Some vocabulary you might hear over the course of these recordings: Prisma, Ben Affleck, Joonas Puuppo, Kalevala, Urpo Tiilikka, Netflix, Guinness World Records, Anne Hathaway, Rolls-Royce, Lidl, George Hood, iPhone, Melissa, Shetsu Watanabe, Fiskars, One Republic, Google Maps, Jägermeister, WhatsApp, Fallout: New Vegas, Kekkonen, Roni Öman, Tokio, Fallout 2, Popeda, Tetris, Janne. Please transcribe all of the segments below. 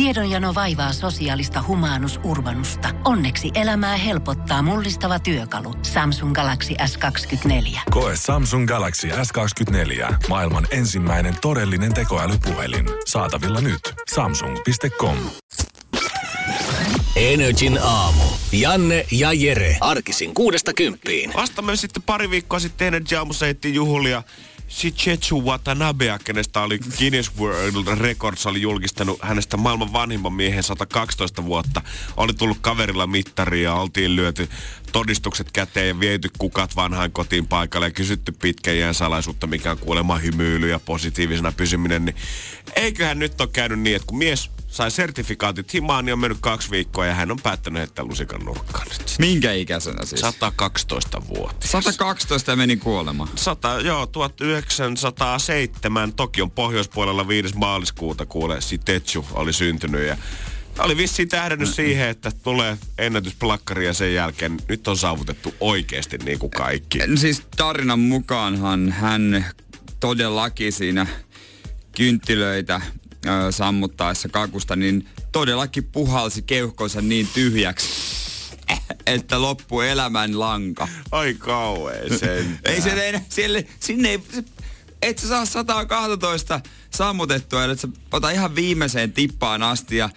Tiedonjano vaivaa sosiaalista humanus-urbanusta. Onneksi elämää helpottaa mullistava työkalu. Samsung Galaxy S24. Koe Samsung Galaxy S24. Maailman ensimmäinen todellinen tekoälypuhelin. Saatavilla nyt. Samsung.com. Energin aamu. Janne ja Jere. Arkisin 6–10. Vasta me sitten pari viikkoa sitten Energin aamussa ettiin juhlia. Shetsu Watanabea, kenestä oli Guinness World Records, oli julkistanut hänestä maailman vanhimman miehen 112 vuotta. Oli tullut kaverilla mittariin ja oltiin lyöty todistukset käteen ja viety kukat vanhaan kotiin paikalle ja kysytty pitkän jään salaisuutta, mikä on kuulemma hymyily ja positiivisena pysyminen. Niin eiköhän nyt ole käynyt niin, että kun mies sai sertifikaatit himaan, niin on mennyt 2 viikkoa ja hän on päättänyt heittää lusikan nurkkaan nyt. Minkä ikäisenä siis? 112-vuotias. 112 meni kuolema. 1907 Tokion pohjoispuolella 5. maaliskuuta kuulee Shetsu oli syntynyt ja oli vissiin tähdännyt siihen, että tulee ennätysplakkari ja sen jälkeen nyt on saavutettu oikeasti niin kuin kaikki. Siis tarinan mukaanhan hän todellakin siinä kynttilöitä sammuttaessa kakusta, niin todellakin puhalsi keuhkonsa niin tyhjäksi, että loppu elämän lanka. Ai kauhean sen. Ei se enää, sinne ei, et sä saa 112 sammutettua, et sä ota ihan viimeiseen tippaan asti ja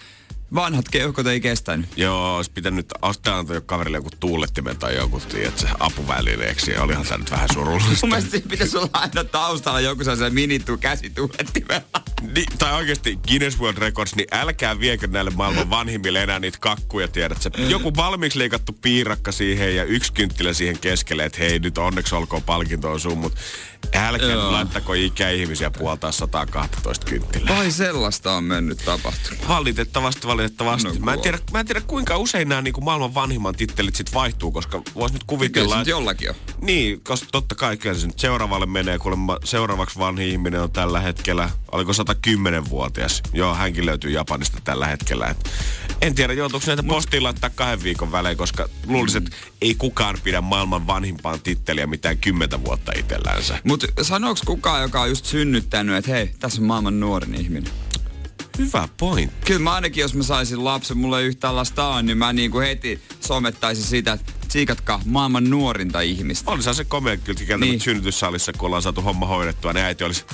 vanhat keuhkot ei kestänyt. Joo, olisi pitänyt antaa kaverille joku tuulettimen tai joku apuvälineeksi. Olihan se nyt vähän surullista. Mun mielestä pitäisi olla aina taustalla joku sellainen mini-käsituulettimella. Tai oikeasti Guinness World Records, niin älkää viekö näille maailman vanhimmille enää niitä kakkuja, tiedät sä. Joku valmiiksi leikattu piirakka siihen ja 1 kynttilä siihen keskelle, että hei, nyt onneksi olkoon palkintoon sun, mutta älkää laittako ikäihmisiä puoltaa 112 kynttilää. Vai sellaista on mennyt tapahtumaan. Valitettavasti. No, mä en tiedä kuinka usein nämä niin kuin maailman vanhimman tittelit sit vaihtuu, koska vois nyt kuvitella, että jollakin on. Niin, koska totta kai kyllä se nyt seuraavalle menee, kuulemma seuraavaksi vanhi ihminen on tällä hetkellä, oliko 110-vuotias. Joo, hänkin löytyy Japanista tällä hetkellä. Et en tiedä, joutuuko näitä postiin laittaa 2 viikon välein, koska luulisin, että ei kukaan pidä maailman vanhimpaan titteliä mitään 10 vuotta itsellänsä. Mutta sanooks kukaan, joka on just synnyttänyt, että hei, tässä on maailman nuorin ihminen? Hyvä pointti. Kyllä mä ainakin, jos mä saisin lapsen, mulla ei yhtään lasta on, niin mä niinku heti somettaisin sitä, että siikatkaa maailman nuorinta ihmistä. Olisihan se komea kylläkin kieltä, niin. Mutta synnytyssalissa, kun ollaan saatu homma hoidettua, niin äiti olisi,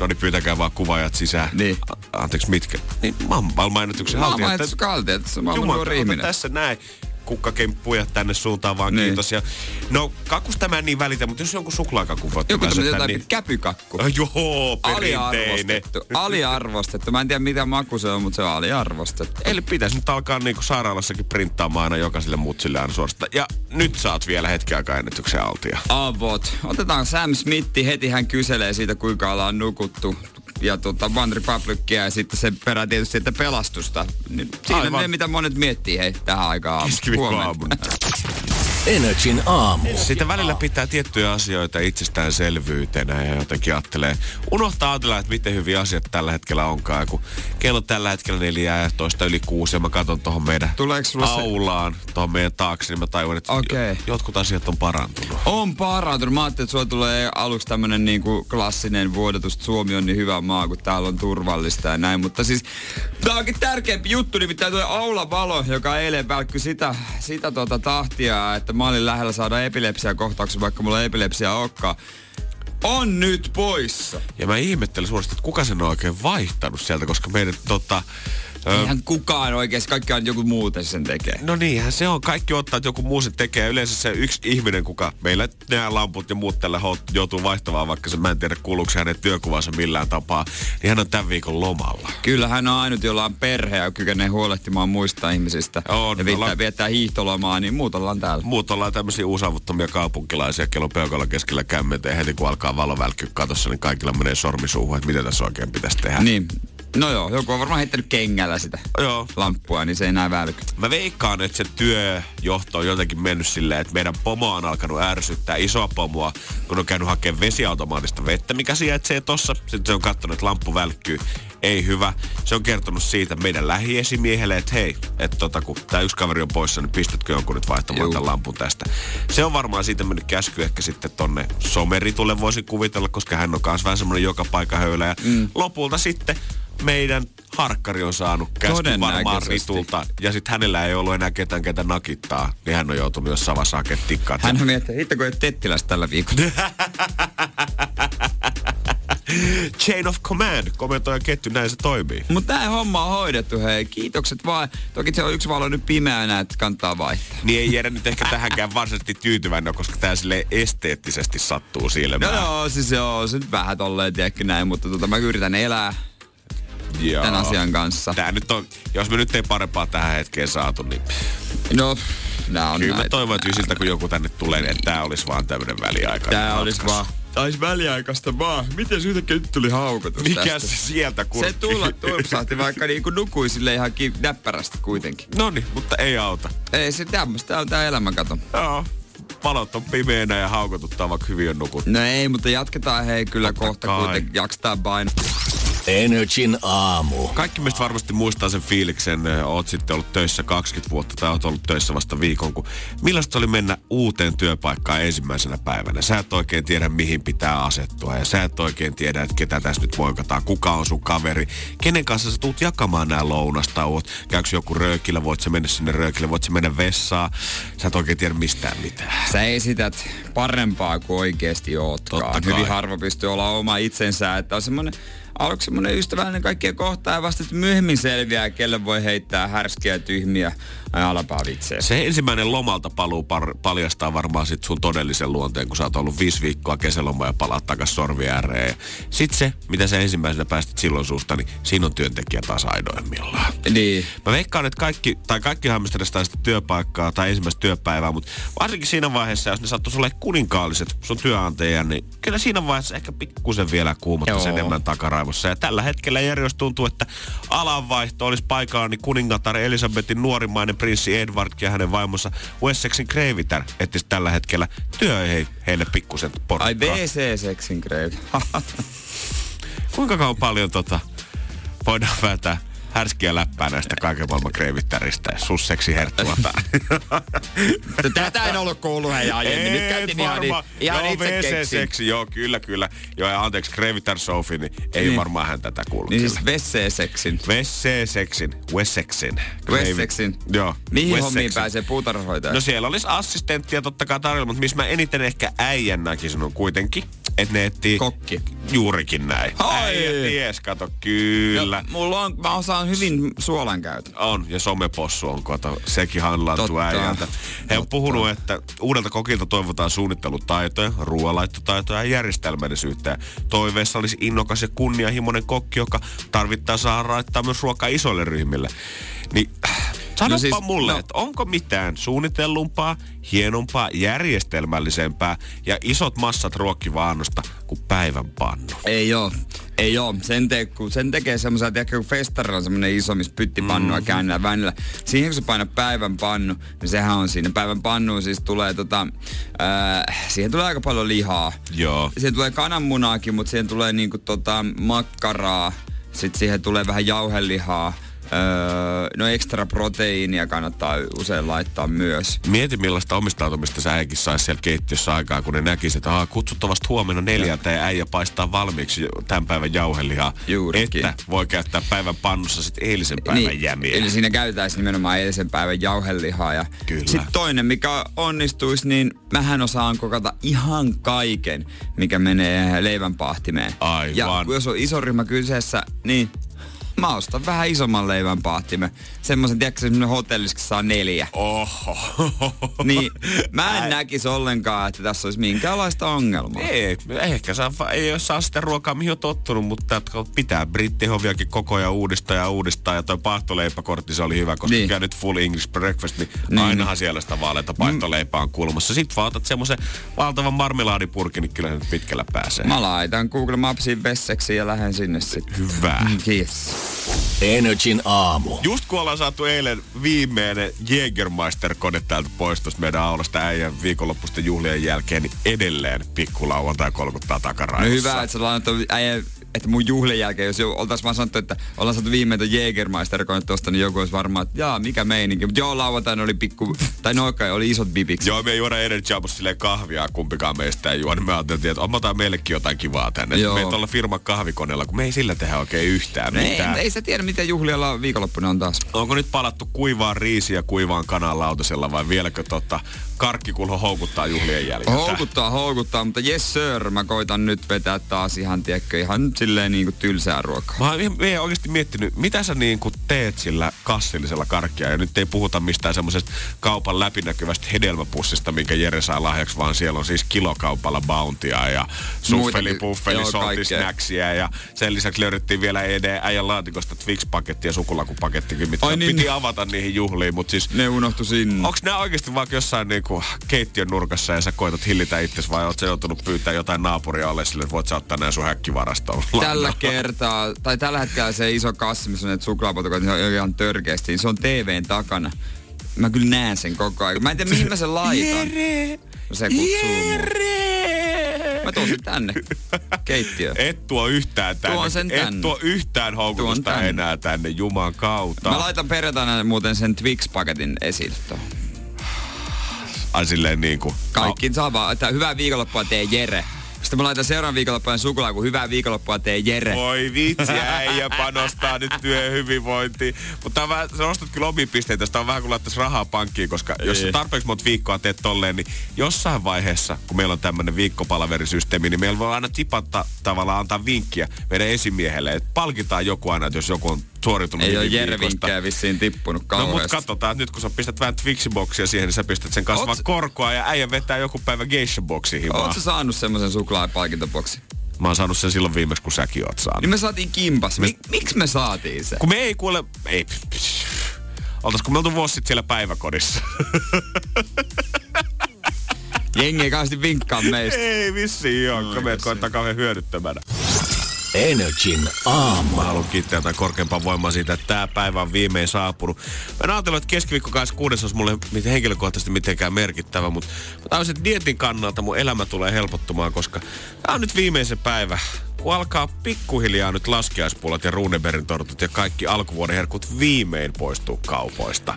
no niin pyytäkää vaan kuvaajat sisään. Niin. Anteeksi, mitkä? Niin, maailmanennätyksen haltija. Maailmanennätyksen haltija, että se on maailman nuori ihminen. Tässä näin. Kukkakemppuja tänne suuntaan vaan, niin. Kiitos. Ja, no, kakusta mä en niin välitä, mutta jos jonkun suklaakakku voittaa. Joku tämmöinen jotain niin käpykakku. Joo, perinteinen. Aliarvostettu. Mä en tiedä mitä maku se on, mutta se on aliarvostettu. Eli pitäisi nyt alkaa niinku sairaalassakin printtaamaan aina jokaiselle mutsille aina suorasta. Ja nyt saat vielä hetken aikaa ennätyksen altia. Avot. Otetaan Sam Smith. Heti hän kyselee siitä, kuinka ollaan nukuttu. Ja One Republicia ja sitten sen perään tietysti, että pelastusta. Niin siinä on ne, mitä monet miettii, hei, tähän aikaan huomenta. Energin aamu. Sitten välillä pitää tiettyjä asioita itsestäänselvyytenä ja jotenkin ajattelee, unohtaa ajatella, että miten hyviä asiat tällä hetkellä onkaan. Kun kello tällä hetkellä 5:45 ja mä katson tuohon meidän aulaan, tuohon meidän taakse, niin mä tajuan, että jotkut asiat on parantunut. On parantunut. Mä ajattelin, että sulla tulee aluksi tämmönen niinku klassinen vuodatus, että Suomi on niin hyvä maa, kun täällä on turvallista ja näin. Mutta siis tää onkin tärkeämpi juttu, nimittäin tuo aulavalo, joka eilen välkkyi sitä tahtia, että mä olin lähellä saada epilepsiakohtauksen, vaikka mulla ei epilepsiaa olekaan. On nyt poissa. Ja mä ihmettelin suorastaan, että kuka sen on oikein vaihtanut sieltä, koska meidän eihän kukaan oikeasti, kaikki on joku muu sen tekee. No niinhän se on, kaikki ottaa, että joku muu sen tekee. Yleensä se yksi ihminen, kuka meillä nämä lamput ja muut tällä joutuu vaihtamaan, vaikka se mä en tiedä kuuluuko hänen työkuvansa millään tapaa, niin hän on tämän viikon lomalla. Kyllä hän on ainut, jolla on perhe ja kykenee huolehtimaan muista ihmisistä. On, ja viettää hiihtolomaa, niin muut ollaan täällä. Muut ollaan tämmöisiä uusavuttomia kaupunkilaisia, kello peukalla keskellä kämmentä ja heti kun alkaa valo välkkyä katossa, niin kaikilla menee sormisuuhun, että mitä tässä oikein pitäisi tehdä. Niin. No joo, joku on varmaan heittänyt kengällä sitä lamppua, niin se ei enää välky. Mä veikkaan, että se työjohto on jotenkin mennyt silleen, että meidän pomo on alkanut ärsyttää isoa pomoa, kun on käynyt hakemaan vesiautomaatista vettä, mikä sijaitsee tossa. Sitten se on katsonut, että lamppu välkkyy. Ei hyvä. Se on kertonut siitä meidän lähiesimiehelle, että hei, että kun tää yksi kaveri on poissa, niin pistätkö jonkun nyt vaihtamaan tämän lampun tästä. Se on varmaan siitä mennyt käsky ehkä sitten tonne someritulle voisin kuvitella, koska hän on kans vähän semmonen joka paikka höylä. Ja lopulta sitten meidän harkkari on saanut käsky varmaan Ritulta, ja sitten hänellä ei ollut enää ketään, ketä nakittaa, niin hän on joutunut jossain vaiheessa hakemaan tikkaa. Hän on miettinyt, että kun ei ole Tettilässä tällä viikolla. Chain of command, komentoja ketju, näin se toimii. Mutta tää homma on hoidettu, hei. Kiitokset vaan. Toki se on yksi valo nyt pimeänä, että kantaa vaihtaa. Niin ei Jere nyt ehkä tähänkään varsinaisesti tyytyväinen, koska tää silleen esteettisesti sattuu silmään. No siis joo, se nyt vähän tolleen, tiedäkö näin, mutta mä yritän elää. Joo. Tän asian kanssa. Tää nyt on, jos me nyt ei parempaa tähän hetkeen saatu, niin... No, nää on kyllä näitä. Mä toivon, että ysiltä kun joku tänne tulee, niin tää olisi vaan tämmönen väliaikainen. Tää olisi vaan... Tais väliaikaista vaan. Miten yhtäkkiä nyt tuli haukotus tästä? Mikä se sieltä kurkki? Se turpsahti vaikka niinku nukui sille ihan näppärästi kuitenkin. Noniin, mutta ei auta. Ei se tämmöstä on tää elämänkato. Joo. Palot on pimeänä ja haukotuttaa vaikka hyvin on nukuttu. No ei, mutta jatketaan hei kyllä Otta kohta kai. Kuitenkin. Jaksetaan vain. Energin aamu. Kaikki meistä varmasti muistaa sen fiiliksen, oot sitten ollut töissä 20 vuotta tai oot ollut töissä vasta viikon, kun millaista oli mennä uuteen työpaikkaan ensimmäisenä päivänä. Sä et oikein tiedä, mihin pitää asettua ja sä et oikein tiedä, että ketä tässä nyt moikataan, kuka on sun kaveri, kenen kanssa sä tuut jakamaan nää lounasta, käykö joku röökillä, voit sä mennä sinne röökille, voit sä mennä vessaan, sä et oikein tiedä mistään mitään. Sä esität parempaa kuin oikeesti ootkaan. Hyvin harva pystyy olla oma itsensä, että on semmonen aluksi semmoinen ystävällinen kaikkien kohtaan ja vasta, että myöhemmin selviää, kelle voi heittää härskiä, tyhmiä ja alapaa vitseä. Se ensimmäinen lomalta paluu paljastaa varmaan sit sun todellisen luonteen, kun sä oot ollut 5 viikkoa kesälomaa ja palaat takas sorvi ääreen. Ja sit se, mitä sä ensimmäisenä päästit silloin suusta, niin siinä on työntekijä taas aidoimmillaan. Niin. Mä veikkaan, että kaikki hämmästelestään sitä työpaikkaa tai ensimmäistä työpäivää, mutta varsinkin siinä vaiheessa, jos ne sattuisi olla kuninkaalliset sun työnantajia, niin kyllä siinä vaiheessa ehkä pikkusen vielä kuumottaisi enemmän takaraivoa. Ja tällä hetkellä järjestys tuntuu, että alanvaihto olisi paikaani kuningatar Elisabetin nuorimmainen prinssi Edward ja hänen vaimonsa Wessexin kreivitär etsisi tällä hetkellä työ heille pikkusen porukkaa. Ai WC-seksin kreivi. Kuinka kauan paljon voidaan vetää härskiä läppää näistä kaiken maailman kreivittäristä ja susseksi herttua päälle. Tätä en ollut kuullut hei aiemmin. Nyt käytin ihan itse keksin. Joo, kyllä. Joo, ja anteeksi, kreivittär Sofi, niin ei varmaan hän tätä kuullut. Niin siis Wessexin. Joo. Mihin hommiin pääsee puutarhoitaja? No siellä olisi assistenttia totta kai tarjolla, mutta missä mä eniten ehkä äijän näkisin on kuitenkin, että ne etsii... Kokki. Juurikin näin. Äijä ties, kato, kyllä. Mä osaan on hyvin suolan käytön. On, ja somepossu on koto. Sekin handlaantuu äijältä. He on puhunut, että uudelta kokilta toivotaan suunnittelutaitoja, ruoanlaittotaitoja ja järjestelmällisyyttä. Toiveessa olisi innokas ja kunnianhimoinen kokki, joka tarvittaa saada raittaa myös ruokaa isoille ryhmille. Niin... Sanoppa mulle, että onko mitään suunnitellumpaa, hienompaa, järjestelmällisempää ja isot massat ruokkivaannosta kuin päivän pannu? Ei oo. Sen tekee semmoisen, että ehkä kun festarilla on semmoinen iso, missä pyttipannua käännellä vänillä. Siihen kun sä painat päivän pannu, niin sehän on siinä. Päivän pannuun siis tulee siihen tulee aika paljon lihaa. Joo. Siihen tulee kananmunaakin, mutta siihen tulee niinku makkaraa. Sitten siihen tulee vähän jauhelihaa. No ekstra proteiinia kannattaa usein laittaa myös. Mieti millaista omistautumista sä äikin saisi siellä keittiössä aikaa, kun ne näkisi, että kutsuttavasti huomenna 4 ja äijä paistaa valmiiksi tämän päivän jauhelihaa. Juurikin. Että voi käyttää päivän pannussa sitten eilisen päivän jämiä. Eli siinä käytäisiin nimenomaan eilisen päivän jauhelihaa. Ja sitten toinen, mikä onnistuisi, niin mähän osaan kokata ihan kaiken, mikä menee leivänpaahtimeen. Aivan. Ja jos on iso ryhmä kyseessä, niin... Mä ostan vähän isomman leivän paahtimen. Semmoisen, tiedätkö, semmoinen hotelliskin saa 4. Oho. Niin, mä en näkisi ollenkaan, että tässä olisi minkäänlaista ongelmaa. Ei, ehkä ei saa sitä ruokaa, mihin on tottunut, mutta pitää brittihoviakin koko ajan uudistaa. Ja toi paahtoleipäkortti, se oli hyvä, koska käynyt full English breakfast, niin ainahan siellä sitä vaaleita paahtoleipää on kulmassa. Sit vaan otat semmoisen valtavan marmelaadipurkin, niin kyllä se nyt pitkällä pääsee. Mä laitan Google Mapsiin Wessexiin ja lähden sinne sitten. Hyvä. Yes. Energin aamu. Just kun ollaan saatu eilen viimeinen Jägermeister-kone täältä pois tuossa meidän aulasta äijän viikonloppuisten juhlien jälkeen, niin edelleen pikkulauantai kolkuttaa takaraivossa. No hyvä, että sä lainat äijän että mun juhlien jälkeen, jos oltaisiin vaan sanottu, että ollaan saatu viimeintä Jägermeisterkoin tuosta, niin joku olisi varmaan, että jaa, mikä meininki. Mutta joo, lauantaina oli pikku, tai noinkaan oli isot bibiksi. Joo, me ei juoda Energin aamussa silleen kahvia, kumpikaan meistä ei juo. Niin me ajattelin, että omataan meillekin jotain kivaa tänne. Me ei olla firma kahvikoneella, kun me ei sillä tehdä oikein yhtään mitään. Ei sä tiedä, mitä juhlialla viikonloppuna on taas. Onko nyt palattu kuivaan riisiä kuivaan kanaan lautasella vai vieläkö totta? Karkkikulho houkuttaa juhlien jäljiltä. Houkuttaa, mutta yes sir, mä koitan nyt vetää taas ihan, tiedätkö, ihan silleen niinku tylsää ruokaa. Mä oon ihan oikeesti miettinyt, mitä sä niinku teet sillä kassillisella karkkia. Ja nyt ei puhuta mistään semmosesta kaupan läpinäkyvästä hedelmäpussista, minkä Jere sai lahjaksi, vaan siellä on siis kilokaupalla bountia ja suffeli, puffeli, soltisnäksiä. Ja sen lisäksi löydettiin vielä äijän laatikosta Twix-paketti ja sukulakupakettikin, mitä niin, piti avata niihin juhliin. Mut siis, ne unohtu sinne. Onks nää oikeesti vaan jossain niinku keittiön nurkassa ja sä koetat hillitä itses, vai oot sä joutunut pyytää jotain naapuria alle sille, että voit sä ottaa nää sun häkkivarastoon? Tällä kertaa, tai tällä hetkellä se iso kassi, missä on näitä suklaapotukat, se on ihan törkeästi, se on TVn takana. Mä kyllä näen sen koko ajan. Mä en tiedä, mihin mä sen laitan. Se kutsuu mua. Mä tuon sen tänne keittiöön. Et tuo yhtään tänne. Tuon sen tänne. Et tuo yhtään houkutusta enää tänne, juman kautta. Mä laitan perjantaina muuten sen Twix-paketin esille tuohon. Ai silleen niinku. Kaikkiin saa vaan, että hyvää viikonloppua tee Jere. Sitten mä laitan seuraavan viikonloppuun sukulaan, kun hyvää viikonloppua tee Jere. Voi vitsi, äijä panostaa nyt työhyvinvointiin. Mutta sä nostat kyllä omia pisteitä, sitä on vähän kuin laittaisi rahaa pankkiin, koska jos sä tarpeeksi monta viikkoa teet tolleen, niin jossain vaiheessa, kun meillä on tämmönen viikkopalverisysteemi, niin meillä voi aina tipata tavallaan antaa vinkkiä meidän esimiehelle, että palkitaan joku aina, että jos joku on suoritunut. Ei ole Jervinkkää vissiin tippunut kauheasti. No mut katsotaan, nyt kun sä pistät vähän Twixi-boksia siihen, niin sä pistät sen kanssa vaan korkoa ja äijä vetää joku päivä geisha-boksiin himaa. Oot sä saanut semmosen suklaapalkintaboksin? Mä oon saanut sen silloin viimeksi, kun säkin oot saanut. Niin me saatiin kimpas. Miksi me saatiin se? Kun me ei kuule... Ei... Oltaisko me oltu vuosi sit siellä päiväkodissa? Jengi ei kauheasti vinkkaa meistä. Ei vissiin joo, kun meidät koettaa kauhean hyödyttömänä. Energin aamu. Mä haluan kiittää jotain korkeampaa voimaa siitä, että tää päivä on viimein saapunut. Mä en ajatellut, että keskiviikko 26. olisi mulle henkilökohtaisesti mitenkään merkittävä, mutta mä tajusin, että dietin kannalta mun elämä tulee helpottumaan, koska tää on nyt viimeisen päivä, kun alkaa pikkuhiljaa nyt laskiaispullat ja Runebergin tortut ja kaikki alkuvuoden herkut viimein poistuu kaupoista.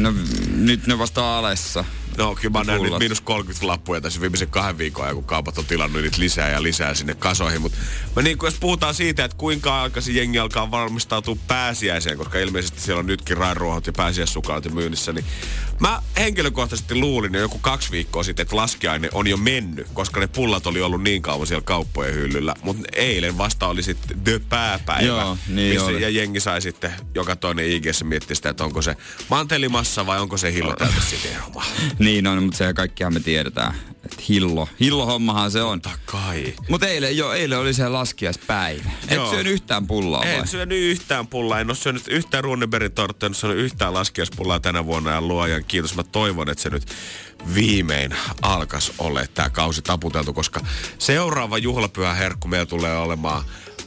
No nyt ne vasta alessa. No kyllä mä oon nähnyt miinus 30 lappuja tässä viimeisen 2 viikon ajan, kun kaupat on tilannut niitä lisää ja lisää sinne kasoihin. Mutta niin jos puhutaan siitä, että kuinka aikaisin jengi alkaa valmistautua pääsiäiseen, koska ilmeisesti siellä on nytkin rainruohot ja pääsiäissukalat ja myynnissä, niin mä henkilökohtaisesti luulin jo joku 2 viikkoa sitten, että laskiainen on jo mennyt, koska ne pullat oli ollut niin kauan siellä kauppojen hyllyllä. Mutta eilen vasta oli sitten the pääpäivä. Joo, niin missä ja jengi sai sitten joka toinen IG:ssä miettiä sitä, että onko se mantelimassa vai onko se hillo täytä sitten eromaa. Niin on, mutta se kaikkihan me tiedetään. Et hillohommahan se on. Totta kai. Mut eilen oli se laskiaispäivä. Et syönyt yhtään pullaa vai? En syönyt yhtään pullaa. En oo syönyt yhtään Runebergin torttua, en oo syönyt yhtään laskiaispullaa tänä vuonna ja luojan kiitos. Mä toivon, että se nyt viimein alkas ole tää kausi taputeltu, koska seuraava juhlapyhä herkku meillä tulee olemaan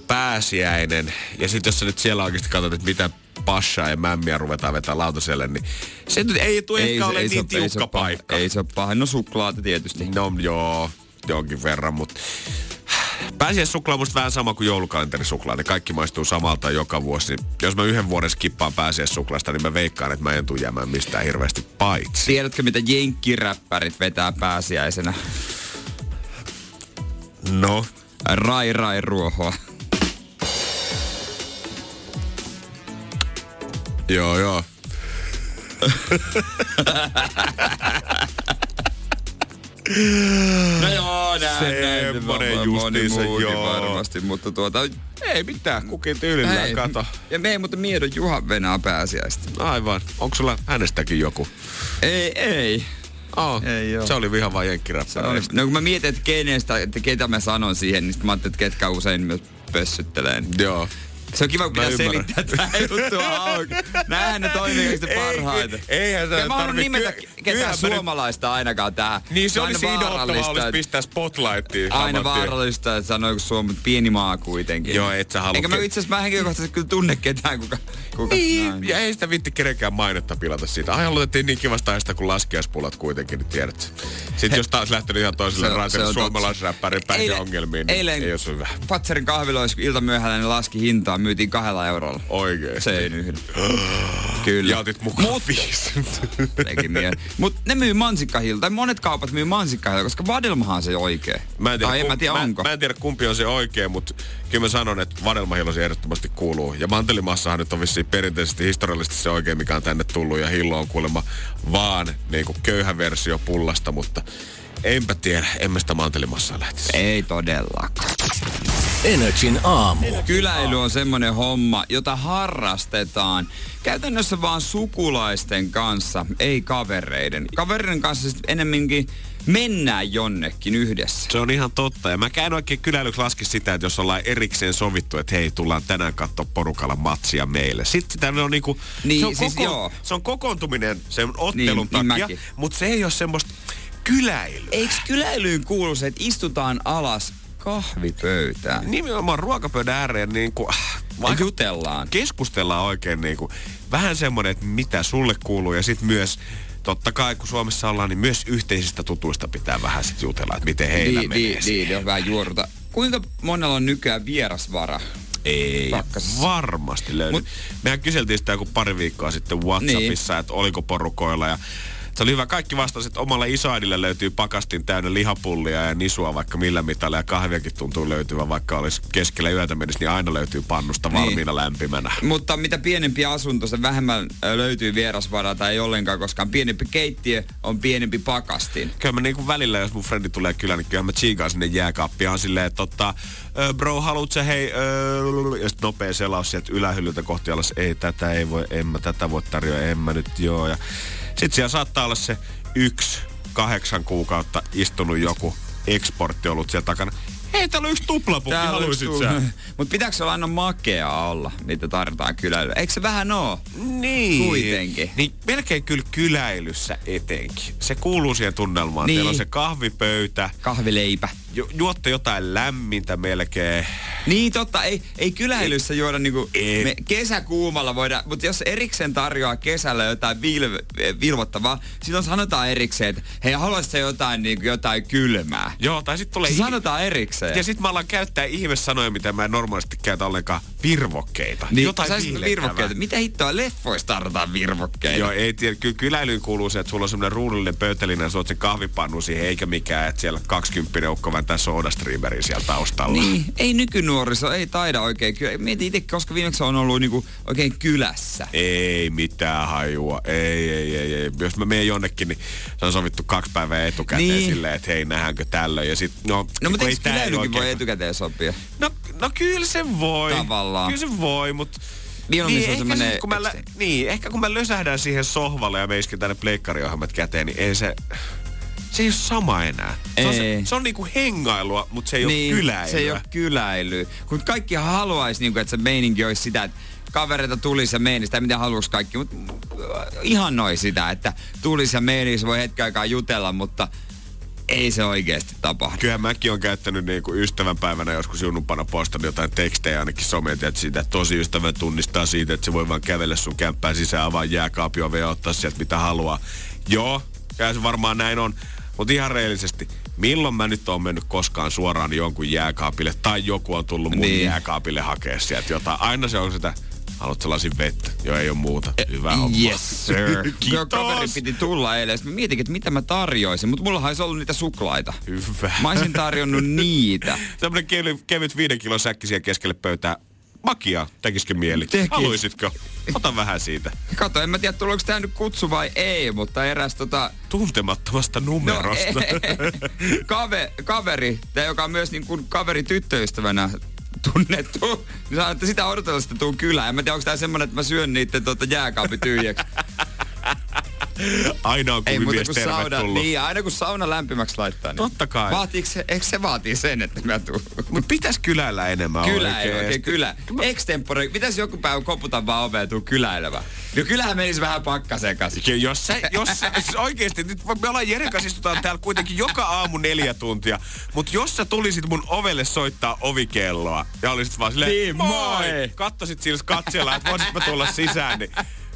pääsiäinen. Ja sit jos sä nyt siellä oikeesti katsot, että mitä pashaa ja mämmiä ruvetaan vetää lautaselle, niin se nyt ei tule ehkä ole niin tiukka paikka. Ei se ole paha. No suklaata tietysti. No joo, jonkin verran, mutta pääsiäissuklaa on musta vähän sama kuin joulukalenterisuklaa. Ne kaikki maistuu samalta joka vuosi. Jos mä 1 vuoden skippaan pääsiäissuklaasta, niin mä veikkaan, että mä en tuu jäämään mistään hirveästi paitsi. Tiedätkö, mitä jenkkiräppärit vetää pääsiäisenä? No? Rai ruohoa. Joo. No joo, näin. Semmonen justiinsa, joo. Varmasti, mutta ei mitään, kukin tyylillään kato. Ja me ei muuten miedon Juhan venää pääsiäistä. Aivan. Onko sulla hänestäkin joku? Ei. Oh, se oli viha vaan jenkkiräppäri. No kun mä mietin, että kenestä, että ketä mä sanon siihen, niin sit mä ajattelin, että ketkä usein myös pössyttelee. Joo. Se on kiva, kun pitää selittää tää juttua auki. Näinhän ne toimii sitä parhaita. Eihän se tarvitse nimetä ketään suomalaista ainakaan tähän. Niin se olisi idottavaa, olisi pistää spotlightiin. Aina vaarallista, että sanoo joku suomi, pieni maa kuitenkin. Joo, et sä halua. Eikä mä itse asiassa, mä henkilökohtaisesti kyllä tunne ketään, kuka niin. Ja ei sitä viitti kenenkään mainetta pilata siitä. Ai aloitettiin niin kivasta ajasta kuin laskiaispulat kuitenkin, nyt tiedätkö. Sitten jos taas lähtenyt ihan toiselle raiteelle suomalaisräppärin päihdeongelmiin, niin ei ole hyvä. Fatserin kahviloissa iltamyöhällä ne laski hintaa, myytiin 2 €lla. Oikein. Se ei yhden. Kyllä. Ja otit mukaan 5. Mut ne myy mansikkahilta, tai monet kaupat myy mansikkahilta, koska vadelmahan on se oikee. Mä en tiedä kumpi on se oikee, mut kyllä mä sanon, että vadelmahilosi ehdottomasti kuuluu. Ja mantelimassahan nyt on vissiin perinteisesti historiallisesti se oikein, mikä on tänne tullut. Ja hillo on kuulemma vaan niinku köyhä versio pullasta, mutta enpä tiedä, emme sitä mantelimassaa lähtisi. Ei todellakaan. Energin aamu. Kyläily on semmoinen homma, jota harrastetaan käytännössä vaan sukulaisten kanssa, ei kavereiden. Kavereiden kanssa sitten enemminkin mennään jonnekin yhdessä. Se on ihan totta. Ja mä käyn oikein kyläilyksi laski sitä, että jos ollaan erikseen sovittu, että hei, tullaan tänään katsoa porukalla matsia meille. Sitten tämä on niinku... Niin, se on kokoontuminen sen ottelun takia, niin mutta se ei ole semmoista kyläilyä. Eikö kyläilyyn kuulu se, että istutaan alas kahvipöytään? Nimenomaan ruokapöydän ääreen niinku... Jutellaan. Keskustellaan oikein niinku. Vähän semmoinen, että mitä sulle kuuluu ja sitten myös... Totta kai, kun Suomessa ollaan, niin myös yhteisistä tutuista pitää vähän sit jutella, että miten heillä menee. Niin, on vähän juoruta. Kuinka monella on nykyään vierasvara? Ei, pakkasessa varmasti löydy. Mehän kyseltiin sitä joku pari viikkoa sitten WhatsAppissa, niin, että oliko porukoilla. Ja se oli hyvä. Kaikki vastasivat, että omalle isoäidille löytyy pakastin täynnä lihapullia ja nisua vaikka millä mitalla. Ja kahviakin tuntuu löytyvän, vaikka olisi keskellä yötä mennessä, niin aina löytyy pannusta valmiina lämpimänä. Mutta mitä pienempi asunto, se vähemmän löytyy vierasvaraa tai ei ollenkaan, koska pienempi keittiö on pienempi pakastin. Kyllä mä niinku välillä, jos mun frendi tulee kylään, niin kyllä mä tsiikaan sinne jääkaappiaan silleen, että bro, haluut sä hei, ja sitten nopea selaus sieltä ylähyllyltä kohti alas, ei tätä, ei voi, en mä tätä voi tarjoa, en mä nyt, joo. Ja sitten siellä saattaa olla se 1 8 kuukautta istunut joku eksportti ollut siellä takana. Hei, täällä on yksi tuplapukki, haluisit sä? Mutta pitääkö se olla aina makeaa olla, mitä tarvitaan kyläilyä? Eikö se vähän oo? Niin. Kuitenkin. Niin, melkein kyllä kyläilyssä etenkin. Se kuuluu siihen tunnelmaan. Niin. Teillä on se kahvipöytä. Kahvileipä. Juotte jotain lämmintä melkein. Niin totta, ei kyläilyssä juoda niinku me kesäkuumalla voidaan, mutta jos erikseen tarjoaa kesällä jotain vilvottavaa, silloin sanotaan erikseen, että hei, haluaisitko jotain niinku jotain kylmää? Joo, tai sitten tulee... sanotaan erikseen. Ja sitten mä alan käyttää ihmessanoja, mitä mä en normaalisti käytä ollenkaan, virvokkeita. Niin, jotain virvokkeita. Mitä hittoa leffoista tarvitaan virvokkeita? Joo, ei tiedä. Kyllä kyläilyyn kuuluu se, että sulla on semmoinen ruudullinen pöytälinen ja suot sen kahvipannu siihen, eikä mikään, että siellä 20 ukko väntää sodastriimeriä siellä taustalla. Niin, ei nykynuoriso, ei taida oikein. Mietin itse, koska viimeksi on ollut niinku oikein kylässä. Ei mitään hajua. Ei. Jos mä menen jonnekin, niin se on sovittu 2 päivää etukäteen niin, silleen, että hei, nähdäänkö tällöin. Ja sit, no mutta eikö kyläilykin voi etukäteen sopia? No kyllä se voi. Tavallaan. Kyllä se voi, mutta... Ehkä kun mä lösähdän siihen sohvalle ja meiskin tänne pleikkariohjelmat käteen, niin ei se... Se ei ole sama enää. Se on niinku hengailua, mutta se ei ole kyläilyä. Se ei ole kyläilyä. Kun kaikki haluaisi, niinku, että se meininki olisi sitä, että kavereita tulisi ja meinisi, tai mitä haluaisi kaikki, mutta ihannoi sitä, että tulisi ja meinisi, voi hetken aikaa jutella, mutta... Ei se oikeesti tapahdu. Kyllä mäkin on käyttänyt niinku ystävänpäivänä joskus junnumpana postannut jotain tekstejä ainakin sometia siitä, että tosi ystävän tunnistaa siitä, että se voi vaan kävellä sun kämppään sisään, avaa jääkaapio ja ottaa sieltä mitä haluaa. Joo, kyllä se varmaan näin on, mutta ihan reellisesti. Milloin mä nyt oon mennyt koskaan suoraan jonkun jääkaapille tai joku on tullut mun jääkaapille hakea sieltä jotain. Aina se on sitä... Haluatko lasin vettä? Joo, ei oo muuta. Hyvä homma. Yes, sir. Kiitos. Kaveri piti tulla eilen. Sitten mä mietinkin, että mitä mä tarjoisin. Mutta mulla olisi ollut niitä suklaita. Hyvä. Mä olisin tarjonnut niitä. Tämmönen kevyt 5 kilon säkki siellä keskelle pöytää. Makia, tekisikö mieli? Haluisitko? Ota vähän siitä. Kato, en mä tiedä, tuleeko tää nyt kutsu vai ei, mutta eräs tuntemattomasta numerosta. No, kaveri, tää joka on myös niin kuin kaveri tyttöystävänä tunnettu. Niin sanon, että sitä odotella, että tuu kylään. En mä tiedä, onko tää semmonen, että mä syön niitten jääkaapin tyhjäksi. Aina on kumimies tervetullut. Niin, aina kun sauna lämpimäksi laittaa. Niin. Totta kai. Eikö se vaatii sen, että mä tuun? Mut pitäis kyläillä enemmän oikein. Kylä. Extempore. Pitäis joku päivä koputa vaan oveen ja tuu kyläilemään. No kyllähän menisi vähän pakkaseen kanssa. Jos oikeesti, nyt me ollaan Jeren kanssa istutaan täällä kuitenkin joka aamu 4 tuntia. Mut jos sä tulisit mun ovelle soittaa ovikelloa ja olisit vaan silleen, niin, moi! Kattosit sillä katsella, että voisit mä tulla sisään, niin...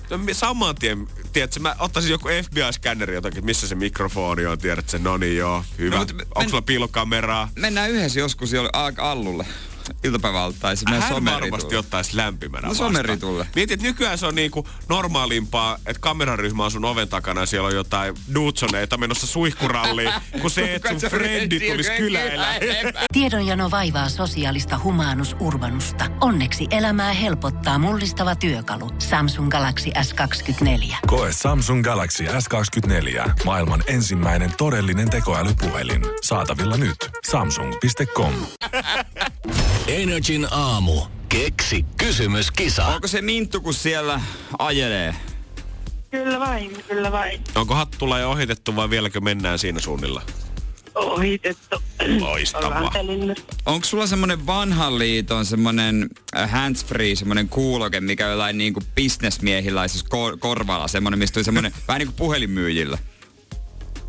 No saman tien, tiedätkö, mä ottaisin joku FBI-skänneri jotakin, missä se mikrofoni on, tiedätkö, no niin joo, hyvä. No, onko sulla piilokameraa? Mennään yhdessä joskus Allulle. Iltapäivältäisiin meidän someritulle. Hän varmasti ottaisi lämpimänä vastaan. No someritulle. Mietit, että nykyään se on niinku normaalimpaa, että kameraryhmä on sun oven takana ja siellä on jotain duutsoneita menossa suihkuralliin, kun se, että sun frendi tulisi kyläilään. Tiedonjano vaivaa sosiaalista humanus-urbanusta. Onneksi elämää helpottaa mullistava työkalu. Samsung Galaxy S24. Koe Samsung Galaxy S24. Maailman ensimmäinen todellinen tekoälypuhelin. Saatavilla nyt. Samsung.com. Energin aamu. Keksi kysymyskisa. Onko se Minttu, kun siellä ajelee? Kyllä vain, kyllä vain. Onko hattulla jo ohitettu vai vieläkö mennään siinä suunnilla? Ohitettu. Loistavaa. Onko sulla semmonen vanhan liiton semmonen handsfree, semmonen kuuloke, mikä jollain niinku bisnesmiehiläisessä korvalla, semmonen, mistä on semmonen vähän niinku puhelinmyyjillä?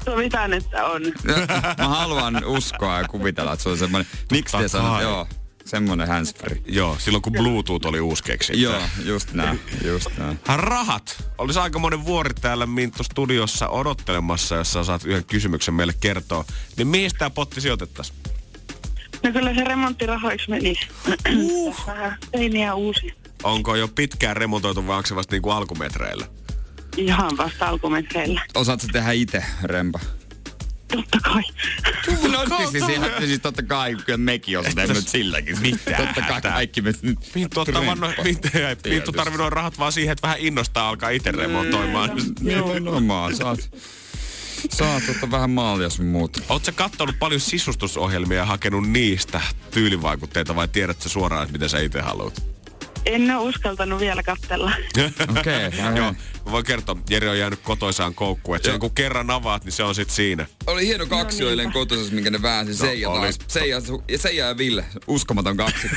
Sovitaan, että on. Mä haluan uskoa ja kuvitella, että se on semmoinen... Miksi te sanot? Joo, semmoinen handsfree. Joo, silloin kun Bluetooth oli uusi keksintö. Joo, just näin, just näin. Rahat! Olisi aikamoinen vuori täällä Minttu studiossa odottelemassa, jossa saat yhden kysymyksen meille kertoa. Niin mihin tämä potti sijoitettaisiin? No kyllä se remonttirahoiksi menisi. Vähän teiniä uusi. Onko jo pitkään remontoitu vai onko se vasta niin kuin alkumetreillä? Ihan vasta alkumetreillä. Osaatko tehdä itse, Rempa? Totta kai. Siis totta kai, kyllä mekin osataan nyt silläkin. Mitä? Totta kai kaikki me nyt... Minttu tarvinnut rahat vaan siihen, että vähän innostaa alkaa itse remontoimaan. Joo, no saat ottaa vähän maalia sun muuta. Ootko sä kattonut paljon sisustusohjelmia ja hakenut niistä tyylivaikutteita vai tiedätkö suoraan, että mitä sä itse haluat? En ole uskaltanut vielä katsella. Okei. Joo, mä voin kertoa, Jere on jäänyt kotoisaan koukkuun. Että sen kun kerran avaat, niin se on sit siinä. Oli hieno kaksio eilen kotoisessa, minkä ne väänsi. No, Seija ja Ville. Uskomaton kaksi.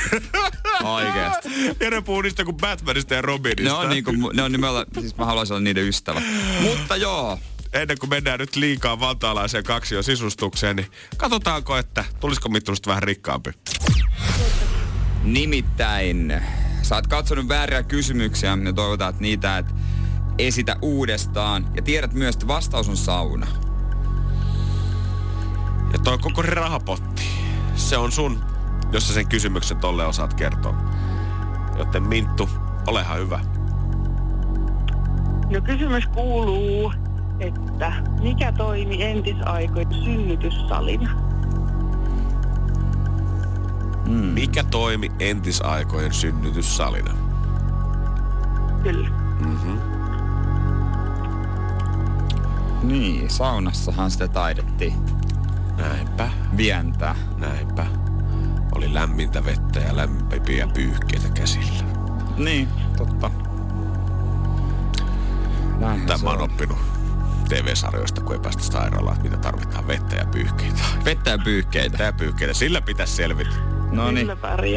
Oikeesti. Jere puhuu niistä kuin Batmanista ja Robinista. Siis mä haluaisin olla niiden ystävä. Mutta joo. Ennen kuin mennään nyt liikaa vantaalaiseen kaksio sisustukseen, niin katsotaanko, että tulisiko mittuista vähän rikkaampi. Nimittäin... Sä oot katsonut vääriä kysymyksiä ja toivotaan, että niitä et esitä uudestaan. Ja tiedät myös, että vastaus on sauna. Ja toi koko rahapotti. Se on sun, jos sä sen kysymyksen tolle osaat kertoa. Joten Minttu, olehan hyvä. No kysymys kuuluu, että mikä toimi entisaikojen synnytyssalina? Mikä toimi entisaikojen synnytyssalina? Kyllä. Mm-hmm. Niin, saunassahan sitä taidettiin. Näinpä. Vientää. Näinpä. Oli lämmintä vettä ja lämpipiä pyyhkeitä käsillä. Niin, totta. Näinhän tämä on oppinut TV-sarjoista, kun ei päästä sairaalaan, että mitä tarvitaan vettä ja pyyhkeitä. Vettä ja pyyhkeitä. Vettä ja pyyhkeitä. Sillä pitäisi selvitä. No niin,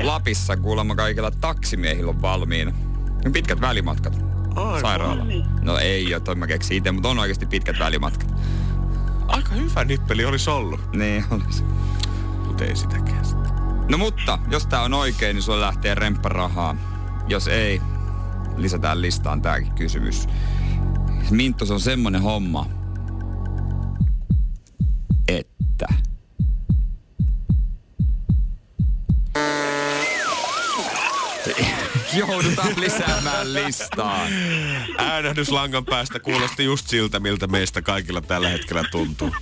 Lapissa kuulemma kaikilla taksimiehillä on valmiina. Pitkät välimatkat. Sairaala. No ei oo, toi mä keksin ite, mutta on oikeesti pitkät välimatkat. Aika hyvä nippeli olisi ollut. Niin olisi. Mut ei sitäkään sitä. No mutta, jos tää on oikein, niin sulla lähtee rempparahaa. Jos ei, lisätään listaan tääkin kysymys. Minttu, se on semmonen homma, että... Joudutaan lisäämään listaan. Äänähdyslangan päästä kuulosti just siltä, miltä meistä kaikilla tällä hetkellä tuntuu.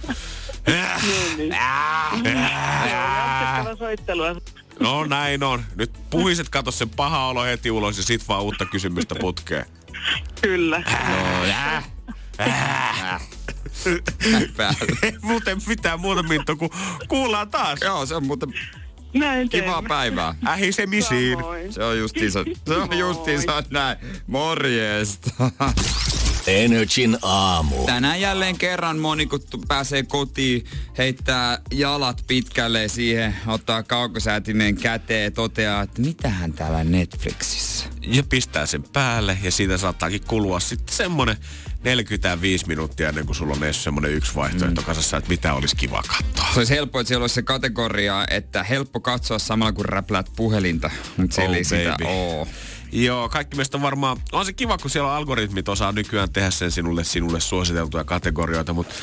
No näin on. Nyt puhiset kato sen paha olo heti ulos ja sit vaan uutta kysymystä putkeen. Kyllä. Ei muuten mitään muuta, Minttu, kun kuullaan taas. Joo, se on muuten... Näin teemme. Kivaa päivää. Ähisemisiin. Se on justiinsa näin. Morjesta. Energin aamu. Tänään jälleen kerran moni, kun pääsee kotiin, heittää jalat pitkälle siihen, ottaa kaukosäätimen käteen ja toteaa, että mitähän täällä Netflixissä. Ja pistää sen päälle ja siitä saattaakin kulua sitten semmonen 45 minuuttia ennen kuin sulla on edes semmoinen yksi vaihtoehto kasassa, että mitä olisi kiva katsoa. Se olisi helppo, että siellä olisi se kategoria, että helppo katsoa samalla kun räpläät puhelinta, mutta se ei sitä oo. Joo, kaikki meistä on varmaan, on se kiva, kun siellä algoritmit osaa nykyään tehdä sen sinulle suositeltuja kategorioita, mutta